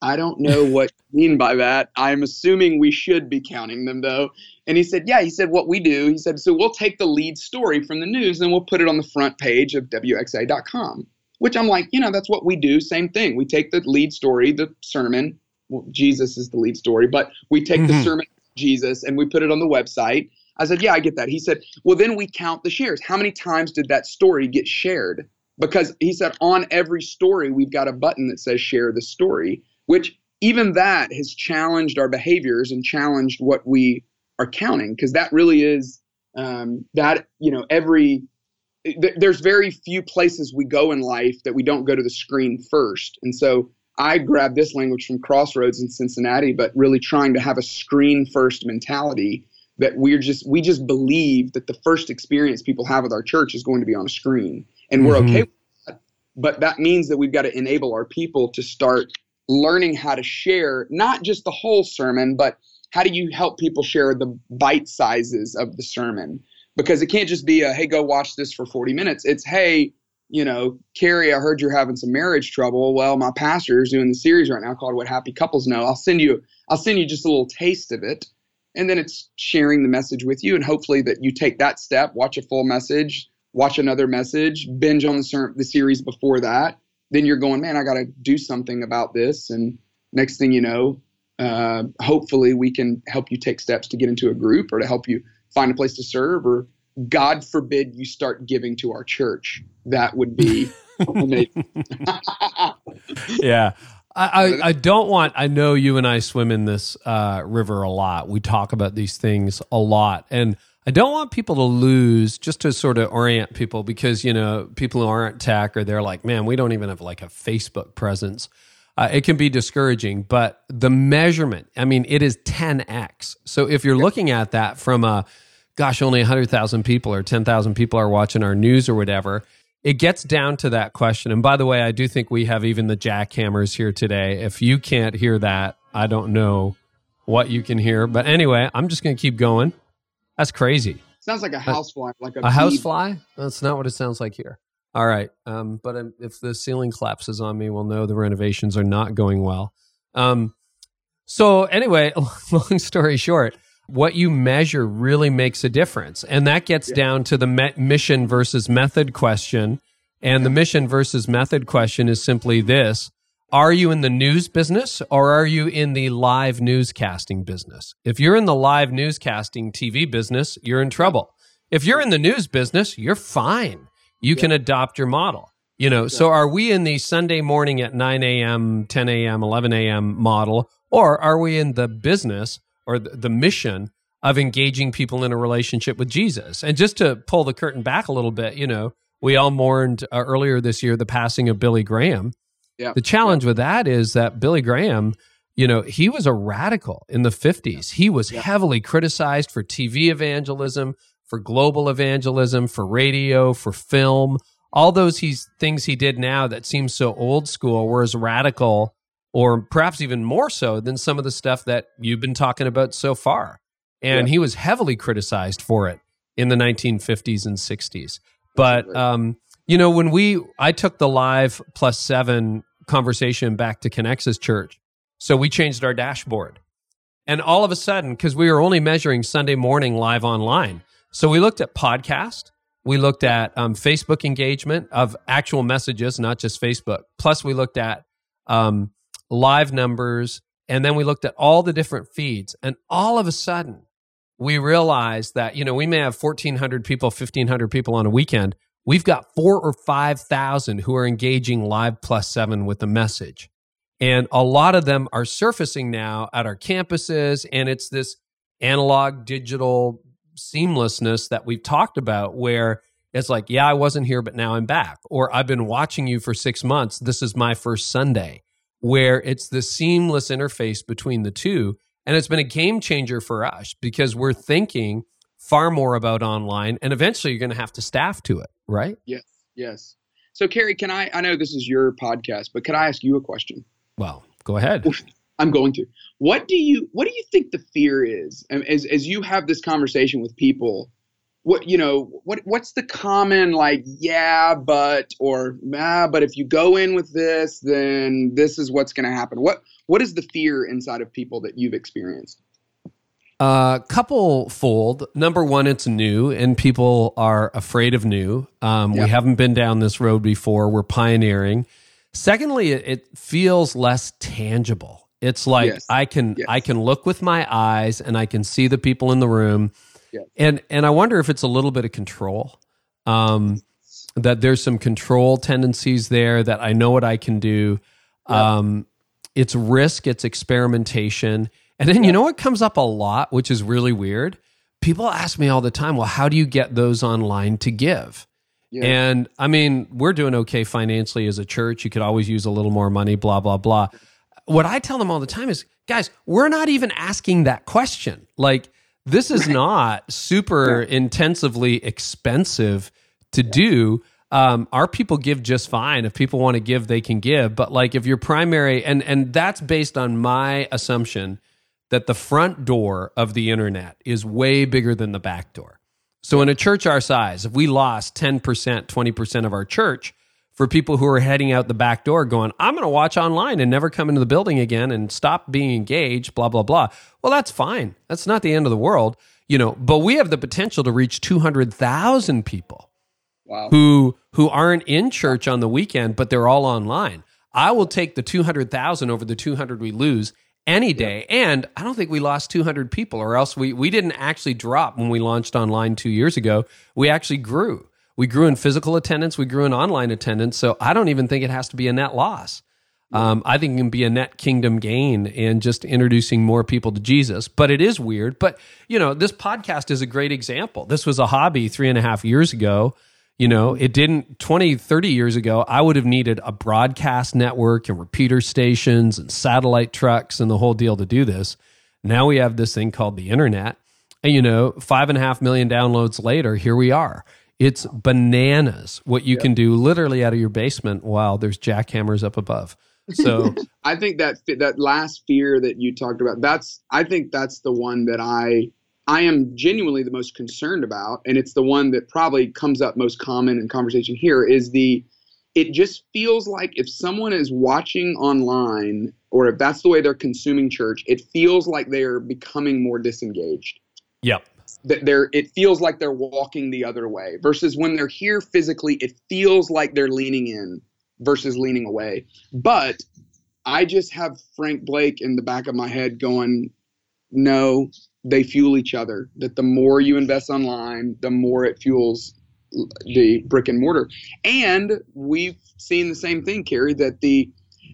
I don't know what you mean by that. I'm assuming we should be counting them, though. And he said, yeah, he said, what we do, he said, so we'll take the lead story from the news and we'll put it on the front page of W X I A dot com. Which I'm like, you know, that's what we do. Same thing. We take the lead story, the sermon. Well, Jesus is the lead story, but we take mm-hmm. the sermon of Jesus and we put it on the website. I said, yeah, I get that. He said, well, then we count the shares. How many times did that story get shared? Because he said, on every story, we've got a button that says share the story, which even that has challenged our behaviors and challenged what we are counting. Because that really is um, that, you know, every there's very few places we go in life that we don't go to the screen first. And so I grabbed this language from Crossroads in Cincinnati, but really trying to have a screen first mentality that we're just, we just believe that the first experience people have with our church is going to be on a screen, and mm-hmm. we're okay with that. But that means that we've got to enable our people to start learning how to share, not just the whole sermon, but how do you help people share the bite sizes of the sermon? Because it can't just be a, hey, go watch this for forty minutes. It's, hey, you know, Carey, I heard you're having some marriage trouble. Well, my pastor is doing the series right now called What Happy Couples Know. I'll send you, I'll send you just a little taste of it. And then it's sharing the message with you. And hopefully that you take that step, watch a full message, watch another message, binge on the, ser- the series before that. Then you're going, man, I got to do something about this. And next thing you know, uh, hopefully we can help you take steps to get into a group or to help you find a place to serve, or God forbid you start giving to our church. That would be amazing. Yeah. I, I, I don't want, I know you and I swim in this uh, river a lot. We talk about these things a lot. And I don't want people to lose, just to sort of orient people, because, you know, people who aren't tech, or they're like, man, we don't even have like a Facebook presence. Uh, it can be discouraging, but the measurement, I mean, it is ten X. So if you're looking at that from a, gosh, only one hundred thousand people or ten thousand people are watching our news or whatever, it gets down to that question. And by the way, I do think we have even the jackhammers here today. If you can't hear that, I don't know what you can hear. But anyway, I'm just going to keep going. That's crazy. Sounds like a housefly. Like a, a housefly? That's not what it sounds like here. All right, um, but if the ceiling collapses on me, we'll know the renovations are not going well. Um, so anyway, long story short, what you measure really makes a difference. And that gets yeah. down to the me- mission versus method question. And yeah. the mission versus method question is simply this. Are you in the news business, or are you in the live newscasting business? If you're in the live newscasting T V business, you're in trouble. If you're in the news business, you're fine. You yeah. can adopt your model, you know. Yeah. So are we in the Sunday morning at nine a.m., ten a.m., eleven a.m. model, or are we in the business or the mission of engaging people in a relationship with Jesus? And just to pull the curtain back a little bit, you know, we all mourned uh, earlier this year the passing of Billy Graham. Yeah. The challenge yeah. with that is that Billy Graham, you know, he was a radical in the fifties. He was yeah. heavily criticized for T V evangelism, for global evangelism, for radio, for film, all those he's, things he did now that seem so old school were as radical, or perhaps even more so, than some of the stuff that you've been talking about so far. And yeah. he was heavily criticized for it in the nineteen fifties and sixties. But, um, you know, when we, I took the Live Plus Seven conversation back to Connexus Church. So we changed our dashboard. And all of a sudden, because we were only measuring Sunday morning live online. So we looked at podcast. We looked at um, Facebook engagement of actual messages, not just Facebook. Plus, we looked at um, live numbers. And then we looked at all the different feeds. And all of a sudden, we realized that, you know, we may have fourteen hundred people, fifteen hundred people on a weekend. We've got four or five thousand who are engaging Live Plus Seven with the message. And a lot of them are surfacing now at our campuses. And it's this analog digital seamlessness that we've talked about where it's like, yeah, I wasn't here, but now I'm back. Or I've been watching you for six months. This is my first Sunday, where it's the seamless interface between the two. And it's been a game changer for us because we're thinking far more about online, and eventually you're going to have to staff to it, right? Yes, yes. So, Carey, can I, I know this is your podcast, but can I ask you a question? Well, go ahead. I'm going to. What do you, what do you think the fear is? As, as you have this conversation with people, what, you know, what, what's the common, like, yeah, but, or, ah, but if you go in with this, then this is what's going to happen. What, what is the fear inside of people that you've experienced? A uh, couple fold. Number one, it's new, and people are afraid of new. Um, yep. We haven't been down this road before. We're pioneering. Secondly, it, it feels less tangible. It's like yes. I can yes. I can look with my eyes, and I can see the people in the room. Yes. And and I wonder if it's a little bit of control, um, that there's some control tendencies there, that I know what I can do. Yep. Um, it's risk. It's experimentation. And then, you know what comes up a lot, which is really weird? People ask me all the time, well, how do you get those online to give? Yeah. And I mean, we're doing okay financially as a church. You could always use a little more money, blah, blah, blah. What I tell them all the time is, guys, we're not even asking that question. Like, this is not super intensively expensive to yeah. do. Um, our people give just fine. If people want to give, they can give. But like, if your primary, and and that's based on my assumption that the front door of the internet is way bigger than the back door. So in a church our size, if we lost ten percent, twenty percent of our church for people who are heading out the back door going, I'm going to watch online and never come into the building again and stop being engaged, blah, blah, blah. Well, that's fine. That's not the end of the world, you know, but we have the potential to reach two hundred thousand people wow. who, who aren't in church on the weekend, but they're all online. I will take the two hundred thousand over the two hundred we lose any day. And I don't think we lost two hundred people, or else we, we didn't actually drop when we launched online two years ago. We actually grew. We grew in physical attendance. We grew in online attendance. So I don't even think it has to be a net loss. Um, I think it can be a net kingdom gain and just introducing more people to Jesus. But it is weird. But, you know, this podcast is a great example. This was a hobby three and a half years ago. You know, it didn't, twenty, thirty years ago, I would have needed a broadcast network and repeater stations and satellite trucks and the whole deal to do this. Now we have this thing called the internet. And, you know, five and a half million downloads later, here we are. It's bananas what you yeah. can do literally out of your basement while there's jackhammers up above. So I think that that last fear that you talked about, that's, I think that's the one that I... I am genuinely the most concerned about, and it's the one that probably comes up most common in conversation here, is the, it just feels like if someone is watching online, or if that's the way they're consuming church, it feels like they're becoming more disengaged. Yep. They're, it feels like they're walking the other way, versus when they're here physically, it feels like they're leaning in versus leaning away. But I just have Frank Blake in the back of my head going, no, they fuel each other, that the more you invest online, the more it fuels the brick and mortar. And we've seen the same thing, Carey, that the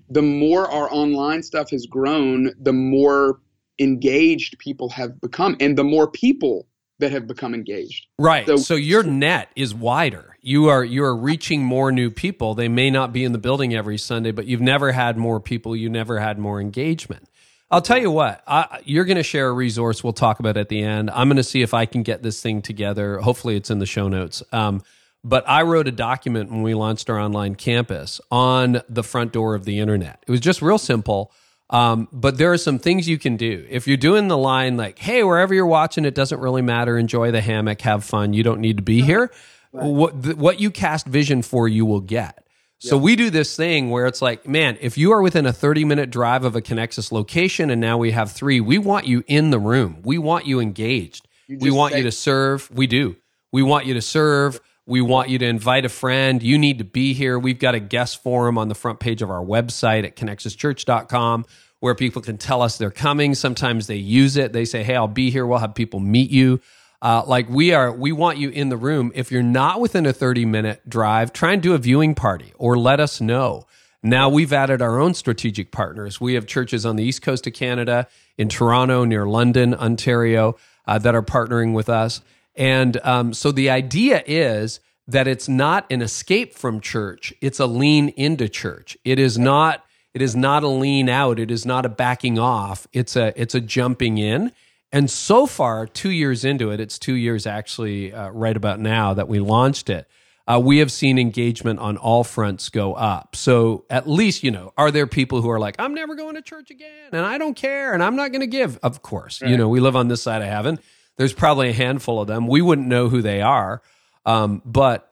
the more our online stuff has grown, the more engaged people have become, and the more people that have become engaged. Right. So, so your net is wider. You are you are reaching more new people. They may not be in the building every Sunday, but you've never had more people. You never had more engagement. I'll tell you what, I, you're going to share a resource we'll talk about at the end. I'm going to see if I can get this thing together. Hopefully it's in the show notes. Um, but I wrote a document when we launched our online campus on the front door of the internet. It was just real simple. Um, but there are some things you can do. If you're doing the line like, hey, wherever you're watching, it doesn't really matter. Enjoy the hammock. Have fun. You don't need to be here. Right. What, th- what you cast vision for, you will get. Yeah. So we do this thing where it's like, man, if you are within a thirty-minute drive of a Connexus location, and now we have three, we want you in the room. We want you engaged. You we want say- you to serve. We do. We want you to serve. We want you to invite a friend. You need to be here. We've got a guest forum on the front page of our website at connexus church dot com where people can tell us they're coming. Sometimes they use it. They say, hey, I'll be here. We'll have people meet you. Uh, like we are, we want you in the room. If you're not within a thirty-minute drive, try and do a viewing party or let us know. Now we've added our own strategic partners. We have churches on the East Coast of Canada, in Toronto, near London, Ontario, uh, that are partnering with us. And um, so the idea is that it's not an escape from church; it's a lean into church. It is not. It is not a lean out. It is not a backing off. It's a. It's a jumping in. And so far, two years into it, it's two years actually uh, right about now that we launched it. Uh, we have seen engagement on all fronts go up. So at least, you know, are there people who are like, I'm never going to church again, and I don't care, and I'm not going to give? Of course, right. You know, we live on this side of heaven. There's probably a handful of them. We wouldn't know who they are. Um, but,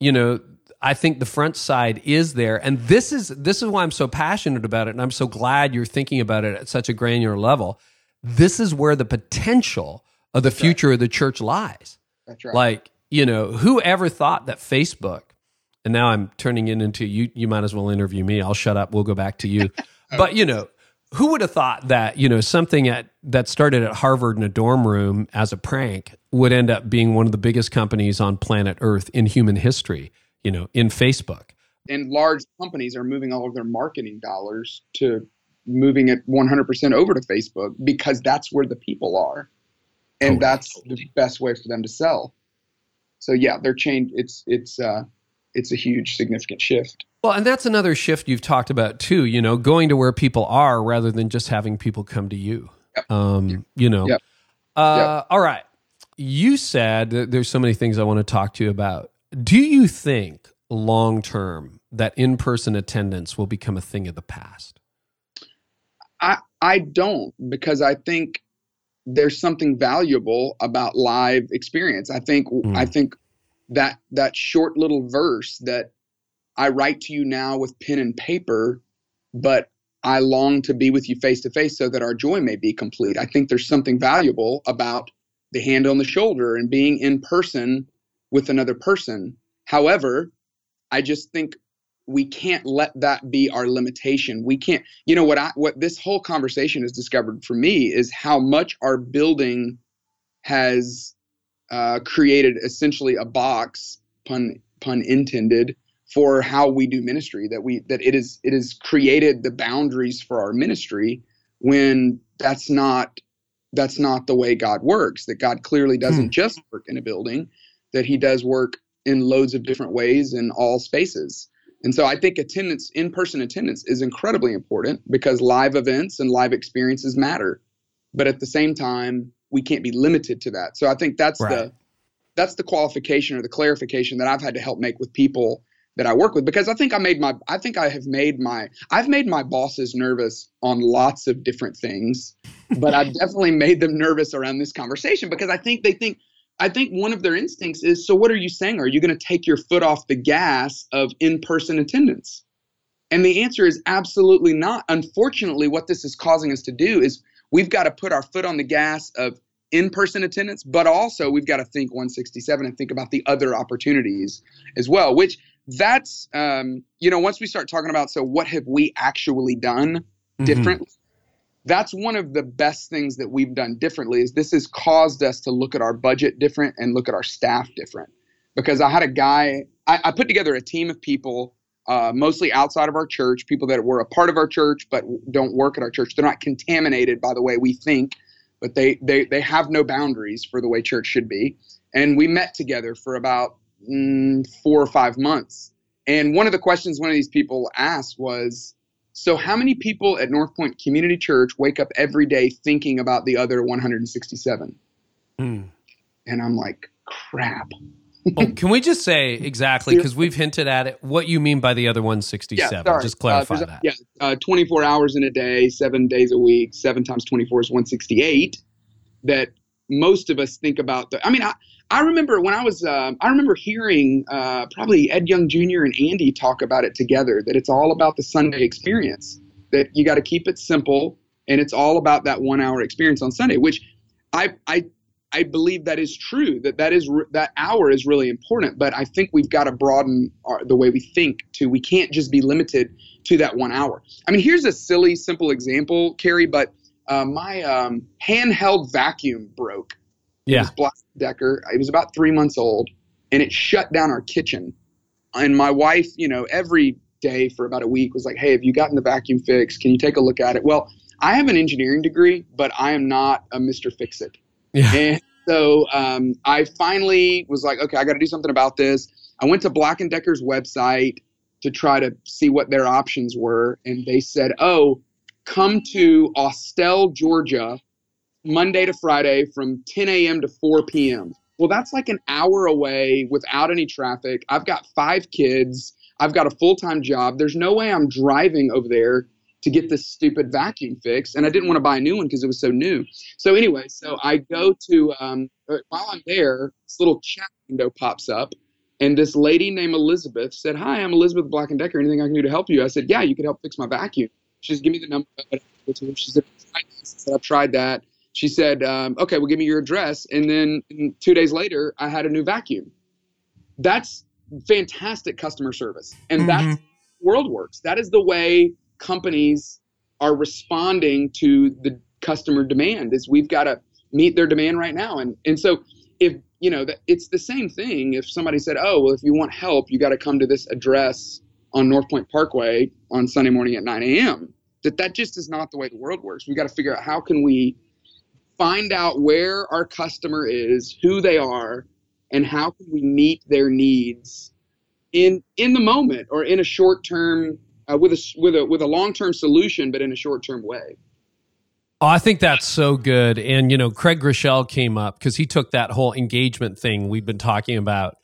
you know, I think the front side is there. And this is this is why I'm so passionate about it. And I'm so glad you're thinking about it at such a granular level. This is where the potential of the That's future right. of the church lies. That's right. Like, you know, whoever thought that Facebook, and now I'm turning it into you, you might as well interview me. I'll shut up. We'll go back to you. Oh. But, you know, who would have thought that, you know, something at, that started at Harvard in a dorm room as a prank would end up being one of the biggest companies on planet Earth in human history, you know, in Facebook? And large companies are moving all of their marketing dollars to moving it one hundred percent over to Facebook because that's where the people are. And totally. That's the best way for them to sell. So, yeah, they're changed. It's, it's, uh, it's a huge, significant shift. Well, and that's another shift you've talked about too, you know, going to where people are rather than just having people come to you, yep. Um, yep. you know. Yep. Uh, yep. All right. You said that there's so many things I want to talk to you about. Do you think long-term that in-person attendance will become a thing of the past? I I don't, because I think there's something valuable about live experience. I think, mm. I think that that short little verse that, I write to you now with pen and paper, but I long to be with you face to face so that our joy may be complete. I think there's something valuable about the hand on the shoulder and being in person with another person. However, I just think we can't let that be our limitation. We can't, you know, what I, what this whole conversation has discovered for me is how much our building has uh, created essentially a box, pun pun intended, for how we do ministry, that we that it is it has created the boundaries for our ministry when that's not that's not the way God works. That God clearly doesn't hmm. just work in a building, that he does work in loads of different ways in all spaces. And so I think attendance, in-person attendance, is incredibly important because live events and live experiences matter. But at the same time, we can't be limited to that. So I think that's right. the that's the qualification or the clarification that I've had to help make with people that I work with, because I think I made my, I think I have made my, I've made my bosses nervous on lots of different things, but I've definitely made them nervous around this conversation because I think they think, I think one of their instincts is, so what are you saying? Are you going to take your foot off the gas of in-person attendance? And the answer is absolutely not. Unfortunately, what this is causing us to do is we've got to put our foot on the gas of in-person attendance, but also we've got to think one sixty-seven and think about the other opportunities as well, which That's, um, you know, once we start talking about, so what have we actually done differently? Mm-hmm. That's one of the best things that we've done differently is this has caused us to look at our budget different and look at our staff different. Because I had a guy, I, I put together a team of people, uh, mostly outside of our church, people that were a part of our church but don't work at our church. They're not contaminated by the way we think, but they, they, they have no boundaries for the way church should be. And we met together for about four or five months. And one of the questions one of these people asked was, so how many people at North Point Community Church wake up every day thinking about the other one hundred sixty-seven? Mm. And I'm like, crap. Oh, can we just say exactly, because we've hinted at it, what you mean by the other one sixty-seven? Yeah, sorry. Just clarify uh, that. Yeah, uh, twenty-four hours in a day, seven days a week, seven times twenty-four is one sixty-eight, that most of us think about. The, I mean, I, I remember when I was, uh, I remember hearing uh, probably Ed Young Junior and Andy talk about it together, that it's all about the Sunday experience, that you got to keep it simple, and it's all about that one-hour experience on Sunday, which I I I believe that is true, that that, is, that hour is really important, but I think we've got to broaden our, the way we think to, we can't just be limited to that one hour. I mean, here's a silly, simple example, Carey, but uh, my um, handheld vacuum broke. Yeah. It was Black Decker. It was about three months old, and it shut down our kitchen. And my wife, you know, every day for about a week was like, hey, have you gotten the vacuum fixed? Can you take a look at it? Well, I have an engineering degree, but I am not a Mister Fix-It. Yeah. And so um, I finally was like, okay, I got to do something about this. I went to Black and Decker's website to try to see what their options were. And they said, oh, come to Austell, Georgia, Monday to Friday from ten a.m. to four p.m. Well, that's like an hour away without any traffic. I've got five kids. I've got a full-time job. There's no way I'm driving over there to get this stupid vacuum fixed, and I didn't want to buy a new one because it was so new. So anyway, so I go to, um, while I'm there, this little chat window pops up, and this lady named Elizabeth said, hi, I'm Elizabeth Black and Decker. Anything I can do to help you? I said, yeah, you can help fix my vacuum. She said, give me the number. She said, I said, I've tried that. She said, um, okay, well, give me your address. And then two days later, I had a new vacuum. That's fantastic customer service. And mm-hmm. that's the world works. That is the way companies are responding to the customer demand, is we've got to meet their demand right now. And and so if, you know, that it's the same thing. If somebody said, oh, well, if you want help, you got to come to this address on North Point Parkway on Sunday morning at nine a.m. That that just is not the way the world works. We got to figure out how can we find out where our customer is, who they are, and how can we meet their needs in in the moment, or in a short term Uh, with a with a with a long-term solution, but in a short-term way. Oh, I think that's so good. And you know, Craig Groeschel came up because he took that whole engagement thing we've been talking about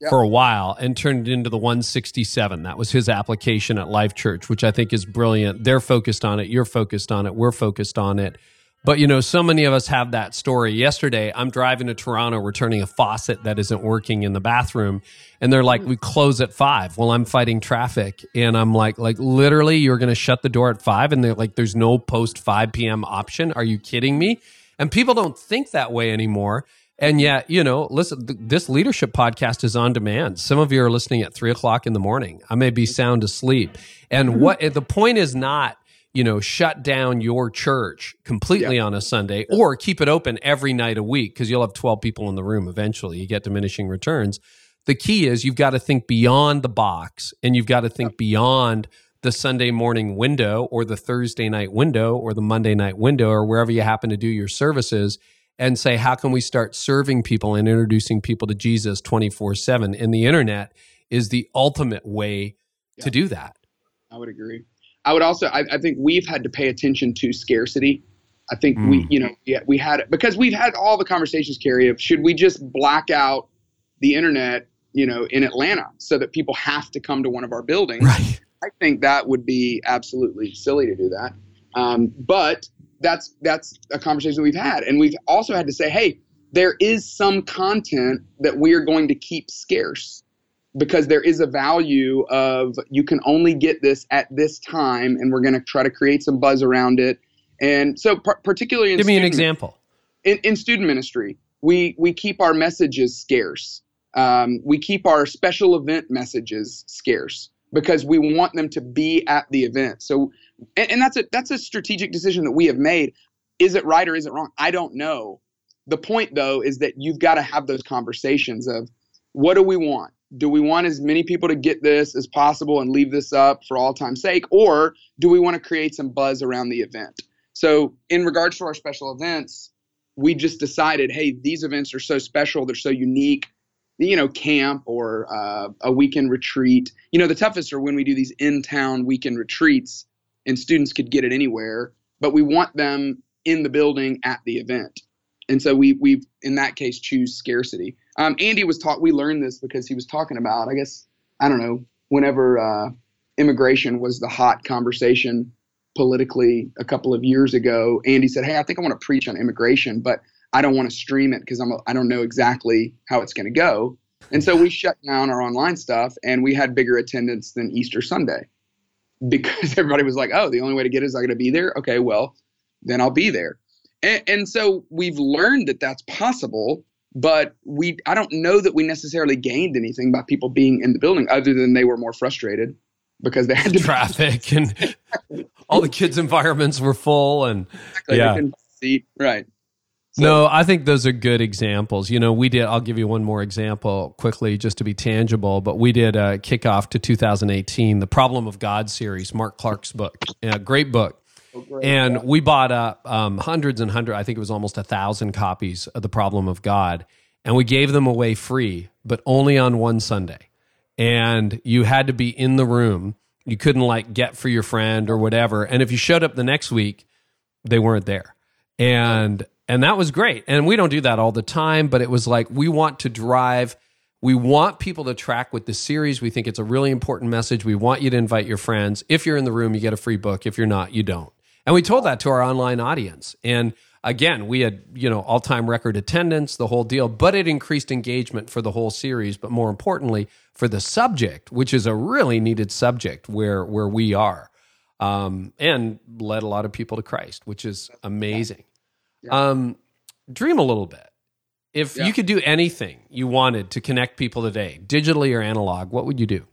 yep. for a while and turned it into the one sixty-seven. That was his application at Life Church, which I think is brilliant. They're focused on it. You're focused on it. We're focused on it. But you know, so many of us have that story. Yesterday, I'm driving to Toronto, returning a faucet that isn't working in the bathroom. And they're like, we close at five. Well, I'm fighting traffic. And I'm like, like literally, you're going to shut the door at five? And they're like, there's no post five p.m. option. Are you kidding me? And people don't think that way anymore. And yet, you know, listen, th- this leadership podcast is on demand. Some of you are listening at three o'clock in the morning. I may be sound asleep. And what the point is not, you know, shut down your church completely yeah. on a Sunday, or keep it open every night a week because you'll have twelve people in the room eventually. You get diminishing returns. The key is you've got to think beyond the box, and you've got to think yeah. beyond the Sunday morning window or the Thursday night window or the Monday night window or wherever you happen to do your services, and say, how can we start serving people and introducing people to Jesus twenty-four seven? And the internet is the ultimate way yeah. to do that. I would agree. I would also, I, I think we've had to pay attention to scarcity. I think mm. we, you know, yeah, we had, because we've had all the conversations, Carey, of should we just black out the internet, you know, in Atlanta so that people have to come to one of our buildings? Right. I think that would be absolutely silly to do that. Um, but that's, that's a conversation we've had. And we've also had to say, hey, there is some content that we are going to keep scarce, because there is a value of you can only get this at this time, and we're going to try to create some buzz around it. And so par- particularly in Give me student, an example. In, in student ministry, we we keep our messages scarce. Um, we keep our special event messages scarce because we want them to be at the event. So, and, and that's a that's a strategic decision that we have made. Is it right or is it wrong? I don't know. The point, though, is that you've got to have those conversations of what do we want? Do we want as many people to get this as possible and leave this up for all time's sake? Or do we want to create some buzz around the event? So in regards to our special events, we just decided, hey, these events are so special. They're so unique, you know, camp or uh, a weekend retreat. You know, the toughest are when we do these in-town weekend retreats and students could get it anywhere, but we want them in the building at the event. And so we, we in that case, choose scarcity. Um, Andy was taught, we learned this because he was talking about, I guess, I don't know, whenever uh, immigration was the hot conversation politically a couple of years ago, Andy said, hey, I think I want to preach on immigration, but I don't want to stream it because I'm a, I don't know exactly how it's going to go. And so we shut down our online stuff, and we had bigger attendance than Easter Sunday because everybody was like, oh, the only way to get it is I got to be there. Okay, well, then I'll be there. And, and so we've learned that that's possible, but we I don't know that we necessarily gained anything by people being in the building other than they were more frustrated because they had to traffic and all the kids' environments were full. And exactly, yeah, they couldn't see, right. So. No, I think those are good examples. You know, we did, I'll give you one more example quickly just to be tangible, but we did a kickoff to two thousand eighteen, The Problem of God series, Mark Clark's book, a great book. Oh, great. And yeah. we bought up um, hundreds and hundreds, I think it was almost a thousand copies of The Problem of God. And we gave them away free, but only on one Sunday. And you had to be in the room. You couldn't like get for your friend or whatever. And if you showed up the next week, they weren't there. And And that was great. And we don't do that all the time, but it was like, we want to drive, we want people to track with the series. We think it's a really important message. We want you to invite your friends. If you're in the room, you get a free book. If you're not, you don't. And we told that to our online audience. And again, we had, you know, all-time record attendance, the whole deal, but it increased engagement for the whole series, but more importantly, for the subject, which is a really needed subject where, where we are, um, and led a lot of people to Christ, which is amazing. Yeah. Um, dream a little bit. If yeah. you could do anything you wanted to connect people today, digitally or analog, what would you do?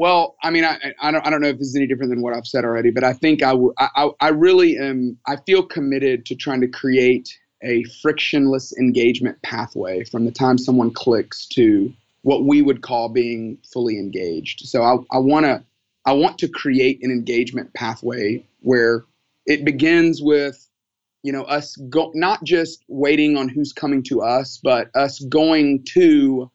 Well, I mean, I, I don't, I don't know if this is any different than what I've said already, but I think I, w- I, I really am, I feel committed to trying to create a frictionless engagement pathway from the time someone clicks to what we would call being fully engaged. So I, I want to, I want to create an engagement pathway where it begins with, you know, us go, not just waiting on who's coming to us, but us going to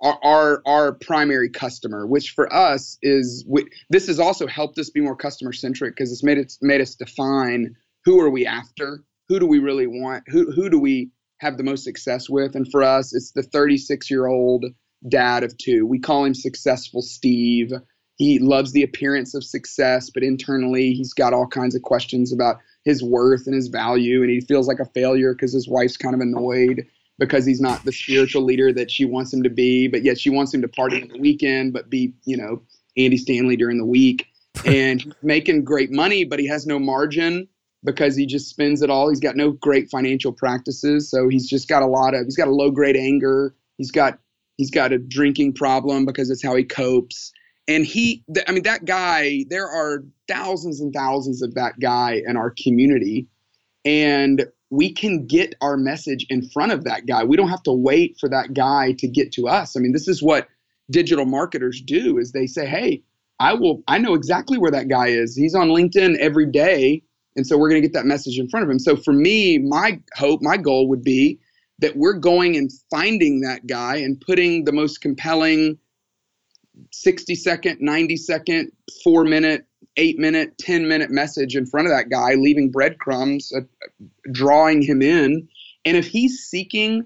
our our, our primary customer, which for us is we, this has also helped us be more customer centric because it's made it's made us define who are we after, who do we really want, who who do we have the most success with, and for us it's the thirty-six year old dad of two. We call him Successful Steve. He loves the appearance of success, but internally he's got all kinds of questions about his worth and his value, and he feels like a failure because his wife's kind of annoyed because he's not the spiritual leader that she wants him to be, but yet she wants him to party on the weekend but be, you know, Andy Stanley during the week. And he's making great money, but he has no margin because he just spends it all. He's got no great financial practices, so he's just got a lot of – he's got a low-grade anger. He's got he's got a drinking problem because it's how he copes. And he, I mean, that guy, there are thousands and thousands of that guy in our community. And we can get our message in front of that guy. We don't have to wait for that guy to get to us. I mean, this is what digital marketers do is they say, hey, I will, I know exactly where that guy is. He's on LinkedIn every day. And so we're going to get that message in front of him. So for me, my hope, my goal would be that we're going and finding that guy and putting the most compelling sixty second, ninety second, four minute, eight minute, ten minute message in front of that guy, leaving breadcrumbs, uh, drawing him in. And if he's seeking,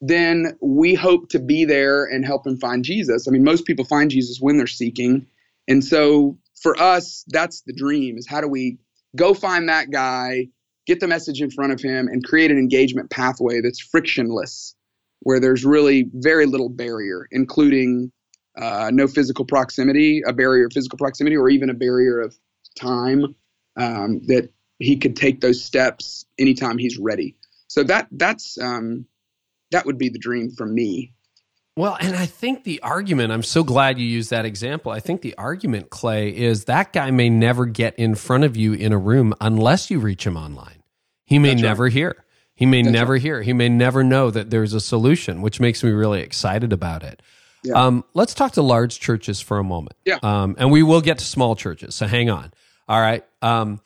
then we hope to be there and help him find Jesus. I mean, most people find Jesus when they're seeking. And so for us, that's the dream is how do we go find that guy, get the message in front of him and create an engagement pathway that's frictionless, where there's really very little barrier, including Uh, no physical proximity, a barrier of physical proximity, or even a barrier of time, um, that he could take those steps anytime he's ready. So that that's um, that would be the dream for me. Well, and I think the argument, I'm so glad you used that example. I think the argument, Clay, is that guy may never get in front of you in a room unless you reach him online. He may that's never right. hear. He may that's never right. hear. He may never know that there's a solution, which makes me really excited about it. Yeah. Um, let's talk to large churches for a moment. Yeah. Um, and we will get to small churches, so hang on. All right. Um,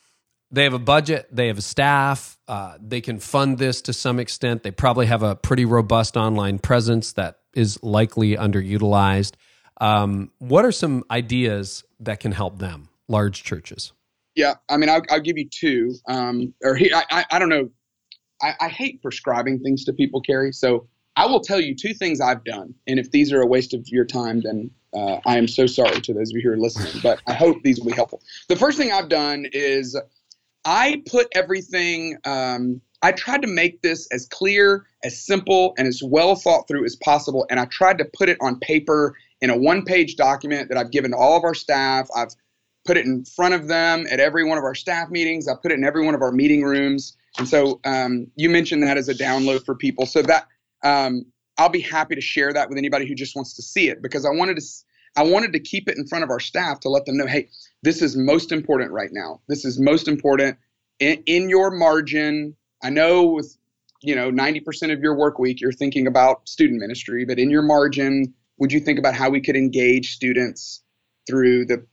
they have a budget. They have a staff. Uh, they can fund this to some extent. They probably have a pretty robust online presence that is likely underutilized. Um, what are some ideas that can help them, large churches? Yeah. I mean, I'll, I'll give you two. Um, or he, I, I don't know. I, I hate prescribing things to people, Carey. So I will tell you two things I've done. And if these are a waste of your time, then uh, I am so sorry to those of you who are listening. But I hope these will be helpful. The first thing I've done is I put everything um, – I tried to make this as clear, as simple, and as well thought through as possible. And I tried to put it on paper in a one-page document that I've given to all of our staff. I've put it in front of them at every one of our staff meetings. I put it in every one of our meeting rooms. And so um, you mentioned that as a download for people. So that um, I'll be happy to share that with anybody who just wants to see it, because I wanted to – I wanted to keep it in front of our staff to let them know, hey, this is most important right now. This is most important in, in your margin. I know with, you know, ninety percent of your work week, you're thinking about student ministry, but in your margin, would you think about how we could engage students through the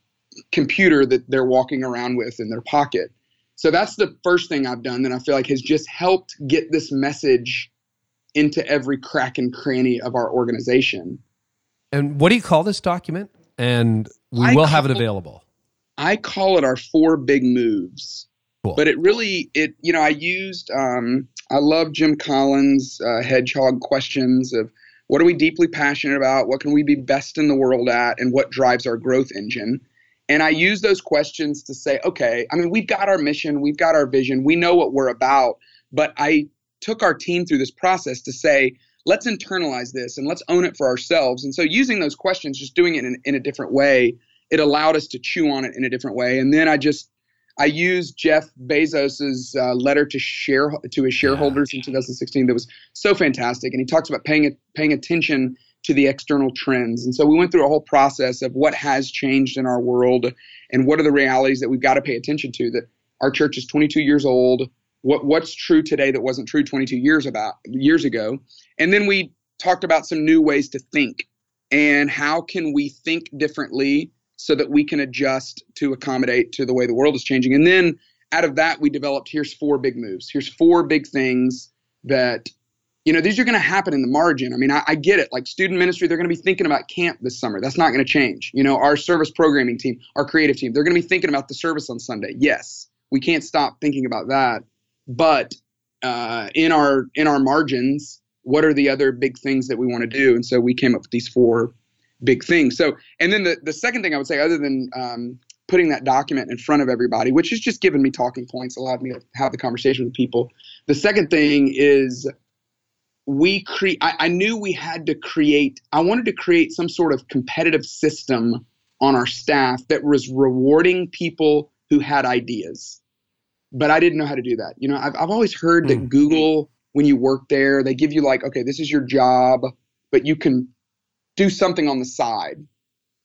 computer that they're walking around with in their pocket? So that's the first thing I've done that I feel like has just helped get this message into every crack and cranny of our organization. And what do you call this document? And we I will have it available. It, I call it our four big moves. Cool. But it really, it you know, I used, um, I love Jim Collins' uh, hedgehog questions of what are we deeply passionate about? What can we be best in the world at? And what drives our growth engine? And I use those questions to say, okay, I mean, we've got our mission. We've got our vision. We know what we're about. But I took our team through this process to say, let's internalize this and let's own it for ourselves. And so using those questions, just doing it in, in a different way, it allowed us to chew on it in a different way. And then I just, I used Jeff Bezos's uh, letter to share to his shareholders yeah. in two thousand sixteen that was so fantastic. And he talks about paying paying attention to the external trends. And so we went through a whole process of what has changed in our world and what are the realities that we've got to pay attention to, that our church is twenty-two years old. What what's true today that wasn't true twenty-two years about years ago? And then we talked about some new ways to think and how can we think differently so that we can adjust to accommodate to the way the world is changing. And then out of that, we developed, here's four big moves. Here's four big things that, you know, these are going to happen in the margin. I mean, I, I get it. Like student ministry, they're going to be thinking about camp this summer. That's not going to change. You know, our service programming team, our creative team, they're going to be thinking about the service on Sunday. Yes, we can't stop thinking about that. But uh, in our in our margins, what are the other big things that we want to do? And so we came up with these four big things. So, and then the, the second thing I would say, other than um, putting that document in front of everybody, which has just given me talking points, allowed me to have the conversation with people. The second thing is we cre- I, I knew we had to create, I wanted to create some sort of competitive system on our staff that was rewarding people who had ideas. But I didn't know how to do that. You know, I've I've always heard that Google, when you work there, they give you like, okay, this is your job, but you can do something on the side.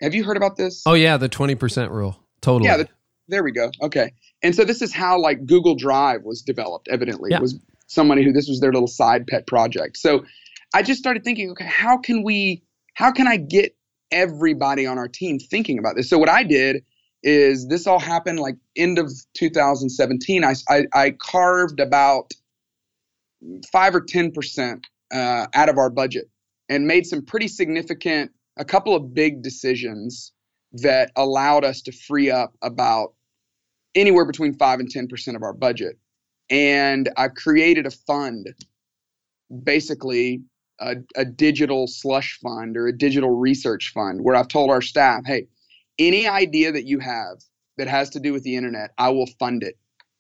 Have you heard about this? Oh yeah, the twenty percent rule. Totally. Yeah, the, there we go. Okay. And so this is how like Google Drive was developed, evidently. Yeah. It was somebody who this was their little side pet project. So I just started thinking, okay, how can we, how can I get everybody on our team thinking about this? So what I did is this all happened like end of two thousand seventeen. I, I, I carved about five or ten percent uh, out of our budget and made some pretty significant, a couple of big decisions that allowed us to free up about anywhere between five and ten percent of our budget. And I created a fund, basically a, a digital slush fund or a digital research fund, where I've told our staff, hey, any idea that you have that has to do with the internet, I will fund it.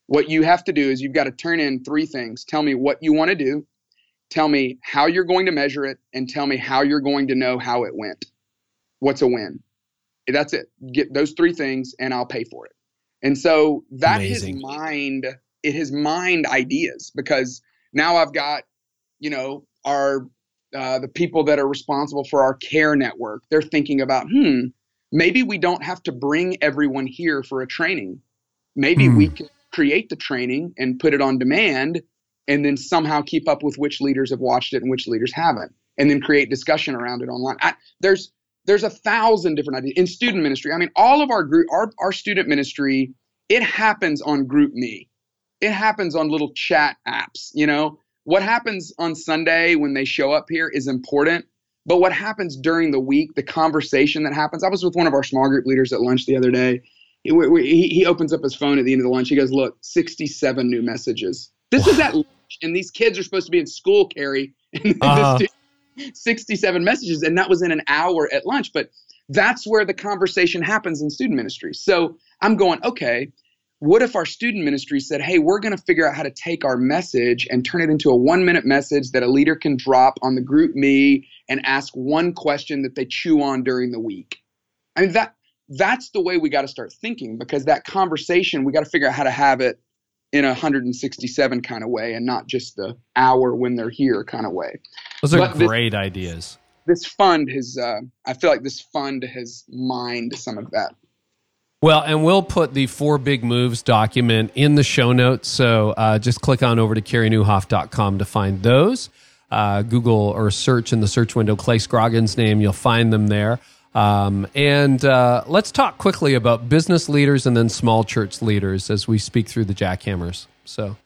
What you have to do is you've got to turn in three things. Tell me what you want to do, tell me how you're going to measure it, and tell me how you're going to know how it went. What's a win? That's it. Get those three things and I'll pay for it. And so that Amazing. Has mined, it has mined ideas, because now I've got, you know, our uh, the people that are responsible for our care network. They're thinking about, hmm, maybe we don't have to bring everyone here for a training. Maybe mm. we can create the training and put it on demand and then somehow keep up with which leaders have watched it and which leaders haven't, and then create discussion around it online. I, there's there's a thousand different ideas. In student ministry, I mean, all of our group, our, our student ministry, it happens on GroupMe. It happens on little chat apps, you know. What happens on Sunday when they show up here is important. But what happens during the week, the conversation that happens. I was with one of our small group leaders at lunch the other day. He, we, he, he opens up his phone at the end of the lunch. He goes, look, sixty-seven new messages. This wow. is at lunch. church, and these kids are supposed to be in school, Carey. And uh-huh. sixty-seven messages, and that was in an hour at lunch. But that's where the conversation happens in student ministry. So I'm going, okay, what if our student ministry said, hey, we're going to figure out how to take our message and turn it into a one-minute message that a leader can drop on the group me and ask one question that they chew on during the week. I mean, that that's the way we got to start thinking, because that conversation, we got to figure out how to have it in a one hundred sixty-seven kind of way and not just the hour when they're here kind of way. Those are but great this, ideas. This fund has, uh, I feel like this fund has mined some of that. Well, and we'll put the four big moves document in the show notes. So uh, just click on over to carey nieuwhof dot com to find those. Uh, Google or search in the search window, Clay Scroggins' name, you'll find them there. Um, and uh, let's talk quickly about business leaders and then small church leaders as we speak through the jackhammers. So,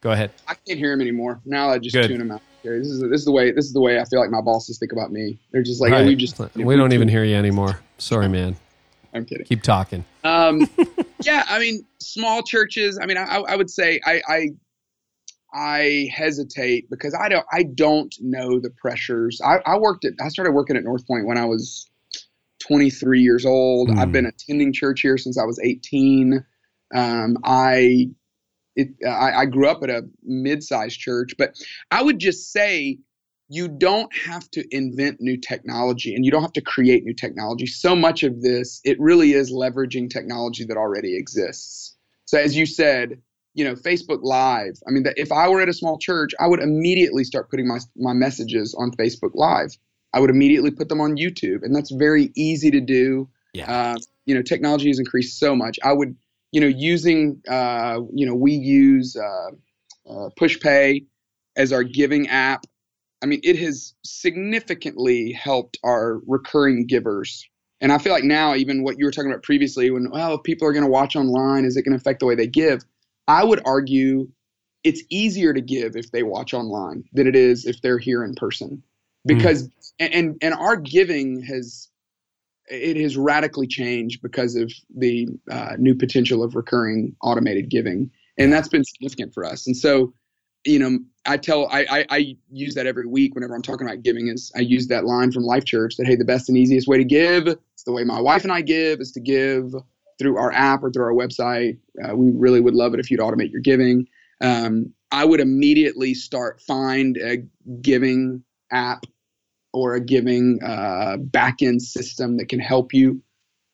go ahead. I can't hear him anymore. Now I just Good. tune him out. This is this is the way. This is the way I feel like my bosses think about me. They're just like, right. hey, we just we, we don't even hear you anymore. Sorry, man. I'm kidding. Keep talking. Um, yeah, I mean, small churches. I mean, I, I would say I, I I hesitate because I don't I don't know the pressures. I, I worked at I started working at North Point when I was twenty-three years old. Mm. I've been attending church here since I was eighteen. Um, I, it, I I grew up at a mid-sized church, but I would just say you don't have to invent new technology and you don't have to create new technology. So much of this, it really is leveraging technology that already exists. So as you said, you know, Facebook Live. I mean, if I were at a small church, I would immediately start putting my my messages on Facebook Live. I would immediately put them on YouTube, and that's very easy to do. Yeah. Uh, you know, technology has increased so much. I would, you know, using, uh, you know, we use uh, uh, PushPay as our giving app. I mean, it has significantly helped our recurring givers. And I feel like now, even what you were talking about previously, when, well, if people are going to watch online, is it going to affect the way they give? I would argue it's easier to give if they watch online than it is if they're here in person. Because mm. and and our giving has it has radically changed because of the uh, new potential of recurring automated giving, and that's been significant for us. And so, you know, I tell I, I I use that every week whenever I'm talking about giving. Is I use that line from Life Church that, hey, the best and easiest way to give, it's the way my wife and I give, is to give through our app or through our website. Uh, we really would love it if you'd automate your giving. Um, I would immediately start find a giving app or a giving uh, back-end system that can help you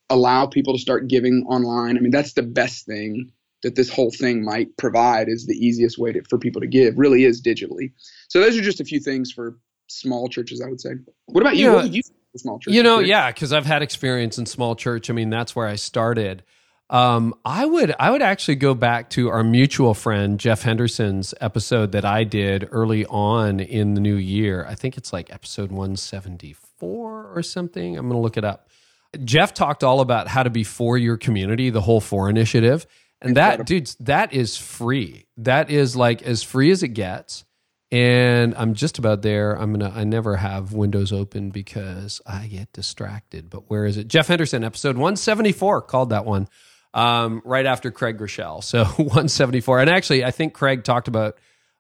allow people to start giving online. I mean, that's the best thing that this whole thing might provide, is the easiest way to, for people to give really is digitally. So those are just a few things for small churches, I would say. What about you? Yeah. What do you think of small churches? You know, yeah, because I've had experience in small church. I mean, that's where I started. Um, I would I would actually go back to our mutual friend Jeff Henderson's episode that I did early on in the new year. I think it's like episode one seventy-four or something. I'm going to look it up. Jeff talked all about how to be for your community, the whole for initiative. And Incredible. that, dudes, that is free. That is like as free as it gets. And I'm just about there. I'm gonna. I never have windows open because I get distracted. But where is it? Jeff Henderson, episode one seventy-four, called that one. Um, right after Craig Groeschel. So one seventy-four. And actually, I think Craig talked about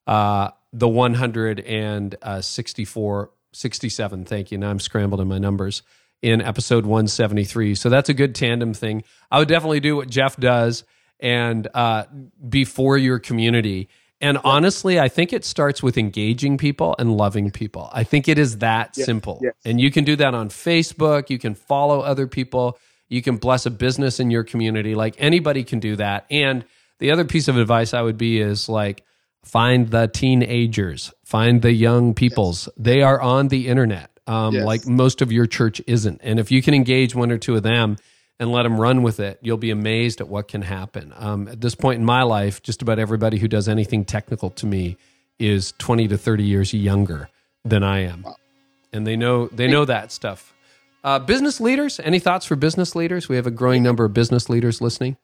uh, the one hundred sixty-four, sixty-seven, thank you. Now I'm scrambled in my numbers, in episode one seventy-three. So that's a good tandem thing. I would definitely do what Jeff does and uh, be for your community. And honestly, I think it starts with engaging people and loving people. I think it is that yes, simple. Yes. And you can do that on Facebook. You can follow other people. You can bless a business in your community. Like anybody can do that. And the other piece of advice I would be is like, find the teenagers, find the young peoples. Yes. They are on the internet. Um, yes. Like most of your church isn't. And if you can engage one or two of them and let them run with it, you'll be amazed at what can happen. Um, at this point in my life, just about everybody who does anything technical to me is twenty to thirty years younger than I am. Wow. And they know, they know that stuff. Uh, business leaders, any thoughts for business leaders? We have a growing number of business leaders listening.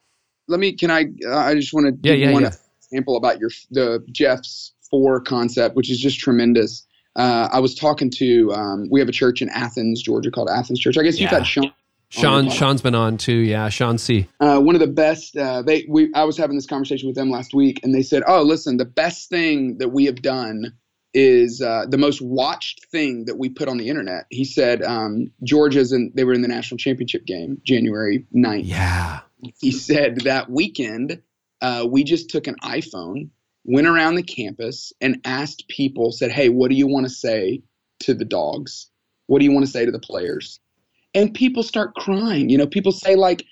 Let me, can I, uh, I just want to give yeah, yeah, one yeah. example about your the Jeff's four concept, which is just tremendous. Uh, I was talking to, um, we have a church in Athens, Georgia, called Athens Church. I guess yeah. you've had Sean, Sean, Sean's been on too. Yeah, Sean C. Uh, one of the best. Uh, they, we, I was having this conversation with them last week, and they said, "Oh, listen, the best thing that we have done is uh, the most watched thing that we put on the internet." He said, um, "Georgia's and they were in the national championship game, January ninth." Yeah. He said that weekend, uh, we just took an iPhone, went around the campus, and asked people. Said, "Hey, what do you want to say to the dogs? What do you want to say to the players?" And people start crying. You know, people say, like,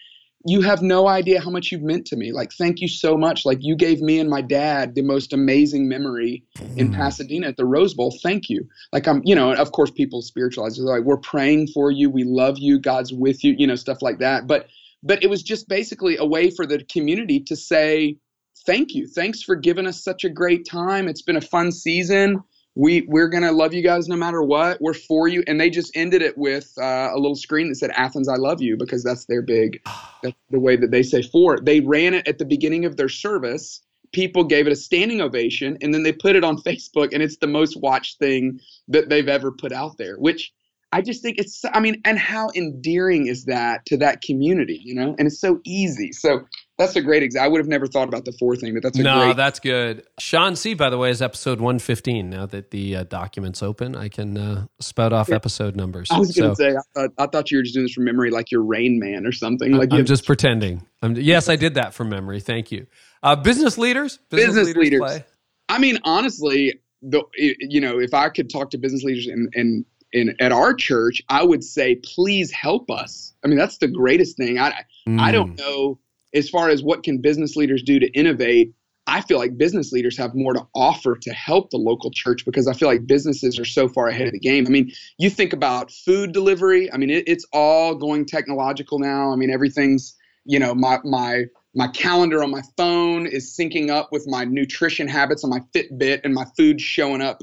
you have no idea how much you've meant to me. Like, thank you so much. Like, you gave me and my dad the most amazing memory in Pasadena at the Rose Bowl. Thank you. Like, I'm, you know, of course, people spiritualize it. They're like, we're praying for you. We love you. God's with you, you know, stuff like that. But, but it was just basically a way for the community to say, thank you. Thanks for giving us such a great time. It's been a fun season. We, we're going to love you guys no matter what. We're for you. And they just ended it with uh, a little screen that said, Athens, I love you, because that's their big, that's the way that they say for it. They ran it at the beginning of their service. People gave it a standing ovation, and then they put it on Facebook, and it's the most watched thing that they've ever put out there, which I just think it's, I mean, and how endearing is that to that community, you know? And it's so easy. So that's a great example. I would have never thought about the four thing, but that's a no, great. No, that's good. Sean C, by the way, is episode one fifteen. Now that the uh, document's open, I can uh, spout off yeah. episode numbers. I was so, going to say, I thought, I thought you were just doing this from memory, like you're Rain Man or something. Like I'm have- just pretending. I'm, yes, I did that from memory. Thank you. Uh, business leaders. Business, business leaders. leaders. Play. I mean, honestly, the, you know, if I could talk to business leaders and, and in at our church, I would say, please help us. I mean, that's the greatest thing. I mm. I don't know. As far as what can business leaders do to innovate, I feel like business leaders have more to offer to help the local church, because I feel like businesses are so far ahead of the game. I mean, you think about food delivery. I mean, it, it's all going technological now. I mean, everything's, you know, my my my calendar on my phone is syncing up with my nutrition habits on my Fitbit, and my food's showing up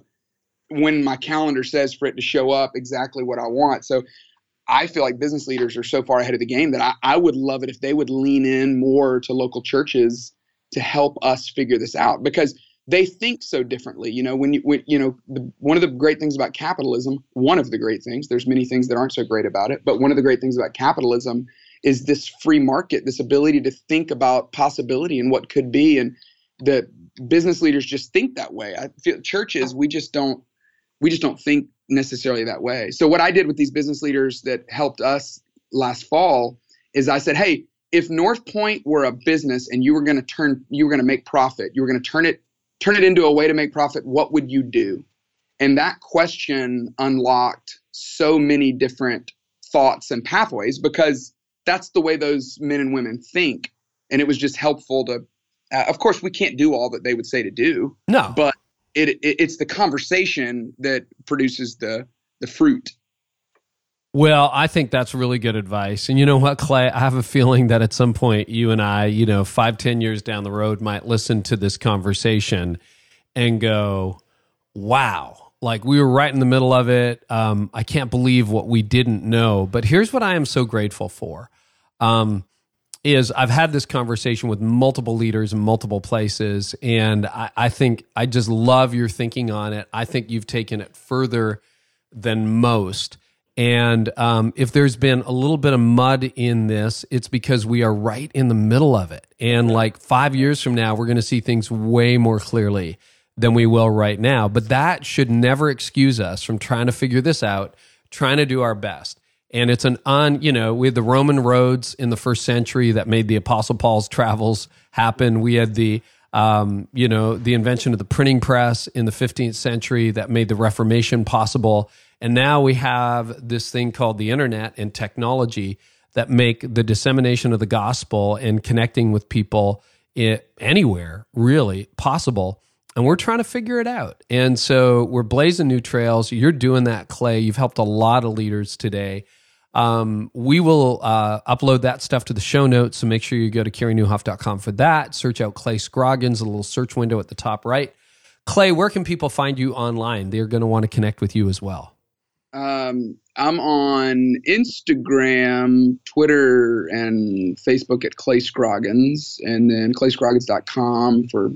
when my calendar says for it to show up exactly what I want. So I feel like business leaders are so far ahead of the game that I, I would love it if they would lean in more to local churches to help us figure this out, because they think so differently. You know, when you, when, you know, the, one of the great things about capitalism, one of the great things, there's many things that aren't so great about it, but one of the great things about capitalism is this free market, this ability to think about possibility and what could be. And the business leaders just think that way. I feel churches, we just don't, we just don't think necessarily that way. So what I did with these business leaders that helped us last fall is I said, hey, if North Point were a business and you were going to turn, you were going to make profit, you were going to turn it, turn it into a way to make profit, what would you do? And that question unlocked so many different thoughts and pathways, because that's the way those men and women think. And it was just helpful to, uh, of course, we can't do all that they would say to do. No, but It, it, it's the conversation that produces the the fruit. Well, I think that's really good advice. And you know what, Clay? I have a feeling that at some point you and I, you know, five, ten years down the road might listen to this conversation and go, wow, like we were right in the middle of it. Um, I can't believe what we didn't know. But here's what I am so grateful for. Um is I've had this conversation with multiple leaders in multiple places, and I, I think I just love your thinking on it. I think you've taken it further than most. And um, if there's been a little bit of mud in this, it's because we are right in the middle of it. And like five years from now, we're going to see things way more clearly than we will right now. But that should never excuse us from trying to figure this out, trying to do our best. And it's an on, you know, we had the Roman roads in the first century that made the Apostle Paul's travels happen. We had the, um, you know, the invention of the printing press in the fifteenth century that made the Reformation possible. And now we have this thing called the internet and technology that make the dissemination of the gospel and connecting with people it, anywhere really possible. And we're trying to figure it out. And so we're blazing new trails. You're doing that, Clay. You've helped a lot of leaders today. Um, we will uh, upload that stuff to the show notes, so make sure you go to carey nieuwhof dot com for that. Search out Clay Scroggins, a little search window at the top right. Clay, where can people find you online? They're going to want to connect with you as well. Um, I'm on Instagram, Twitter, and Facebook at Clay Scroggins, and then clay scroggins dot com for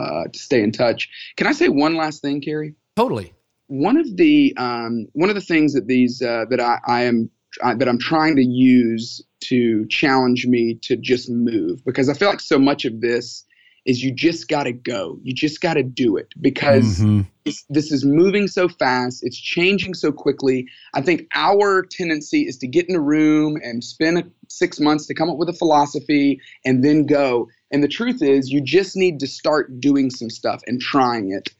Uh, to stay in touch. Can I say one last thing, Carey? Totally. One of the um, one of the things that these uh, that I, I am uh, that I'm trying to use to challenge me to just move, because I feel like so much of this is you just got to go. You just got to do it, because mm-hmm. this, this is moving so fast. It's changing so quickly. I think our tendency is to get in a room and spend a, six months to come up with a philosophy and then go. And the truth is you just need to start doing some stuff and trying it.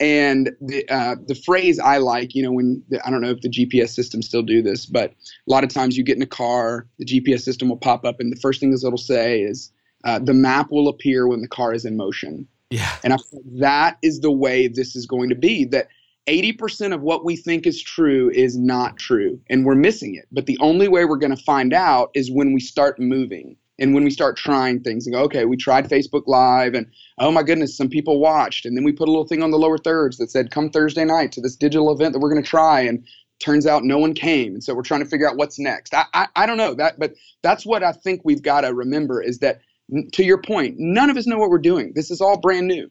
And the uh, the phrase I like, you know, when the, I don't know if the G P S systems still do this, but a lot of times you get in a car, the G P S system will pop up, and the first thing this it'll say is, Uh, the map will appear when the car is in motion. Yeah. And I feel that is the way this is going to be, that eighty percent of what we think is true is not true, and we're missing it. But the only way we're going to find out is when we start moving and when we start trying things and go, okay, we tried Facebook Live and, oh my goodness, some people watched. And then we put a little thing on the lower thirds that said, come Thursday night to this digital event that we're going to try. And turns out no one came. And so we're trying to figure out what's next. I, I, I don't know that, but that's what I think we've got to remember is that, to your point, none of us know what we're doing. This is all brand new.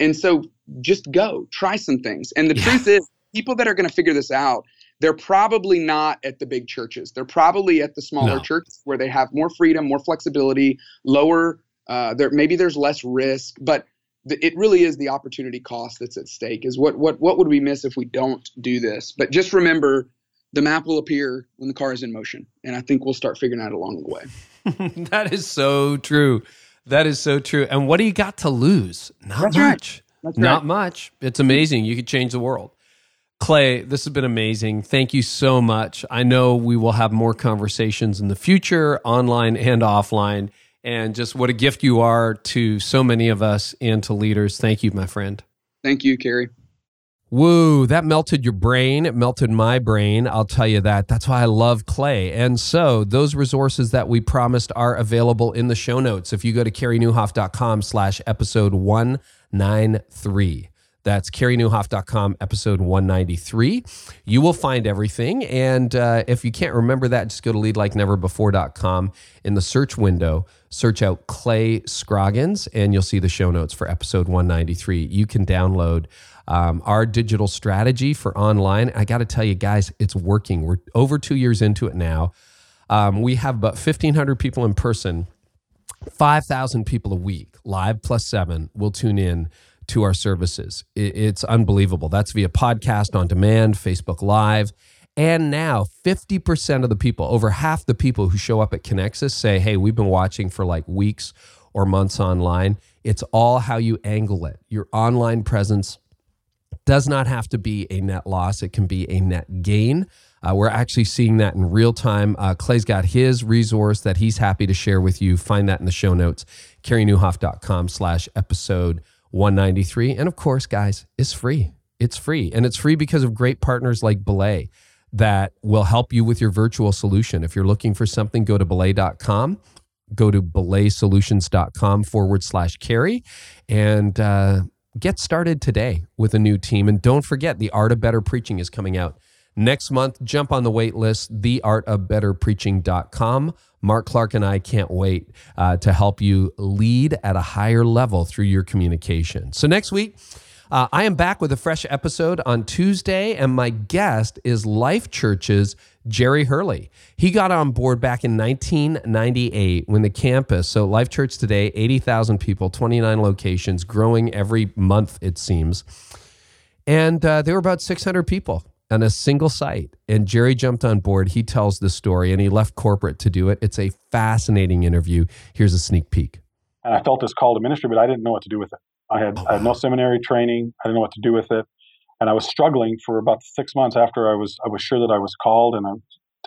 And so just go, try some things. And the yeah. truth is, people that are going to figure this out, they're probably not at the big churches. They're probably at the smaller no. churches where they have more freedom, more flexibility, lower, uh, there, maybe there's less risk. But th- it really is the opportunity cost that's at stake, is what, what, what would we miss if we don't do this? But just remember, the map will appear when the car is in motion. And I think we'll start figuring out along the way. That is so true. That is so true. And what do you got to lose? Not That's much. Right. That's Not right. much. It's amazing. You could change the world. Clay, this has been amazing. Thank you so much. I know we will have more conversations in the future, online and offline. And just what a gift you are to so many of us and to leaders. Thank you, my friend. Thank you, Carey. Woo, that melted your brain. It melted my brain. I'll tell you that. That's why I love Clay. And so those resources that we promised are available in the show notes. If you go to carey nieuwhof dot com slash episode one ninety-three, that's carey nieuwhof dot com episode one ninety-three. You will find everything. And uh, if you can't remember that, just go to lead like never before dot com in the search window. Search out Clay Scroggins and you'll see the show notes for episode one ninety-three. You can download Um, our digital strategy for online. I got to tell you guys, it's working. We're over two years into it now. Um, we have about fifteen hundred people in person, five thousand people a week, live plus seven will tune in to our services. It, it's unbelievable. That's via podcast, on demand, Facebook Live. And now fifty percent of the people, over half the people who show up at Connexus say, hey, we've been watching for like weeks or months online. It's all how you angle it. Your online presence does not have to be a net loss. It can be a net gain. Uh, we're actually seeing that in real time. Uh, Clay's got his resource that he's happy to share with you. Find that in the show notes, carey nieuwhof dot com slash episode one ninety-three. And of course, guys, it's free. It's free. And it's free because of great partners like Belay that will help you with your virtual solution. If you're looking for something, go to belay dot com. Go to belaysolutions.com forward slash carey. And, uh, get started today with a new team. And don't forget, The Art of Better Preaching is coming out next month. Jump on the wait list, the art of better preaching dot com. Mark Clark and I can't wait uh, to help you lead at a higher level through your communication. So next week, uh, I am back with a fresh episode on Tuesday, and my guest is Life Church's Jerry Hurley. He got on board back in nineteen ninety-eight when the campus, so Life Church today, eighty thousand people, twenty-nine locations, growing every month, it seems. And uh, there were about six hundred people on a single site. And Jerry jumped on board. He tells the story, and he left corporate to do it. It's a fascinating interview. Here's a sneak peek. And I felt this call to ministry, but I didn't know what to do with it. I had, oh, wow. I had no seminary training. I didn't know what to do with it. And I was struggling for about six months after I was I was sure that I was called, and I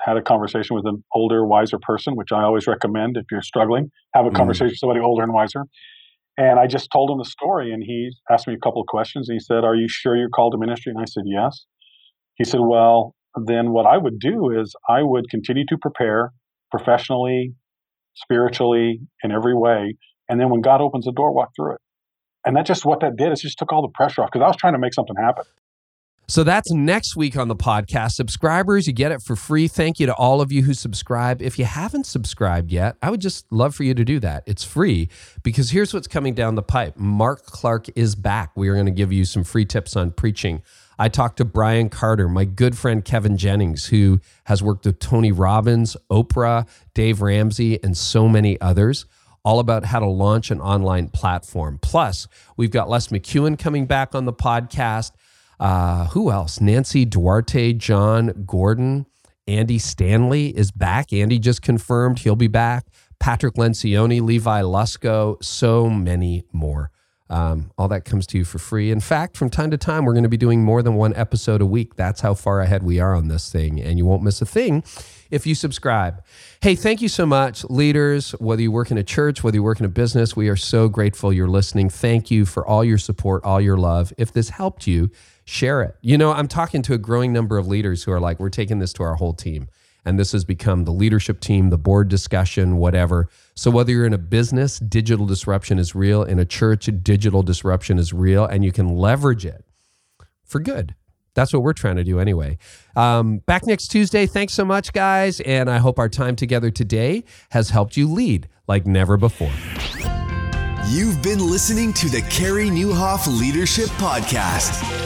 had a conversation with an older, wiser person, which I always recommend if you're struggling, have a mm. conversation with somebody older and wiser. And I just told him the story, and he asked me a couple of questions, and he said, are you sure you're called to ministry? And I said, yes. He said, well, then what I would do is I would continue to prepare professionally, spiritually, in every way, and then when God opens the door, walk through it. And that's just what that did. It just took all the pressure off because I was trying to make something happen. So that's next week on the podcast. Subscribers, you get it for free. Thank you to all of you who subscribe. If you haven't subscribed yet, I would just love for you to do that. It's free because here's what's coming down the pipe. Mark Clark is back. We are going to give you some free tips on preaching. I talked to Brian Carter, my good friend Kevin Jennings, who has worked with Tony Robbins, Oprah, Dave Ramsey, and so many others, all about how to launch an online platform. Plus, we've got Les McEwen coming back on the podcast. Uh, who else? Nancy Duarte, John Gordon, Andy Stanley is back. Andy just confirmed he'll be back. Patrick Lencioni, Levi Lusco, so many more. Um, all that comes to you for free. In fact, from time to time, we're going to be doing more than one episode a week. That's how far ahead we are on this thing, and you won't miss a thing if you subscribe. Hey, thank you so much, leaders, whether you work in a church, whether you work in a business, we are so grateful you're listening. Thank you for all your support, all your love. If this helped you, share it. You know, I'm talking to a growing number of leaders who are like, we're taking this to our whole team. And this has become the leadership team, the board discussion, whatever. So whether you're in a business, digital disruption is real. In a church, digital disruption is real. And you can leverage it for good. That's what we're trying to do anyway. Um, back next Tuesday. Thanks so much, guys. And I hope our time together today has helped you lead like never before. You've been listening to the Carey Nieuwhof Leadership Podcast.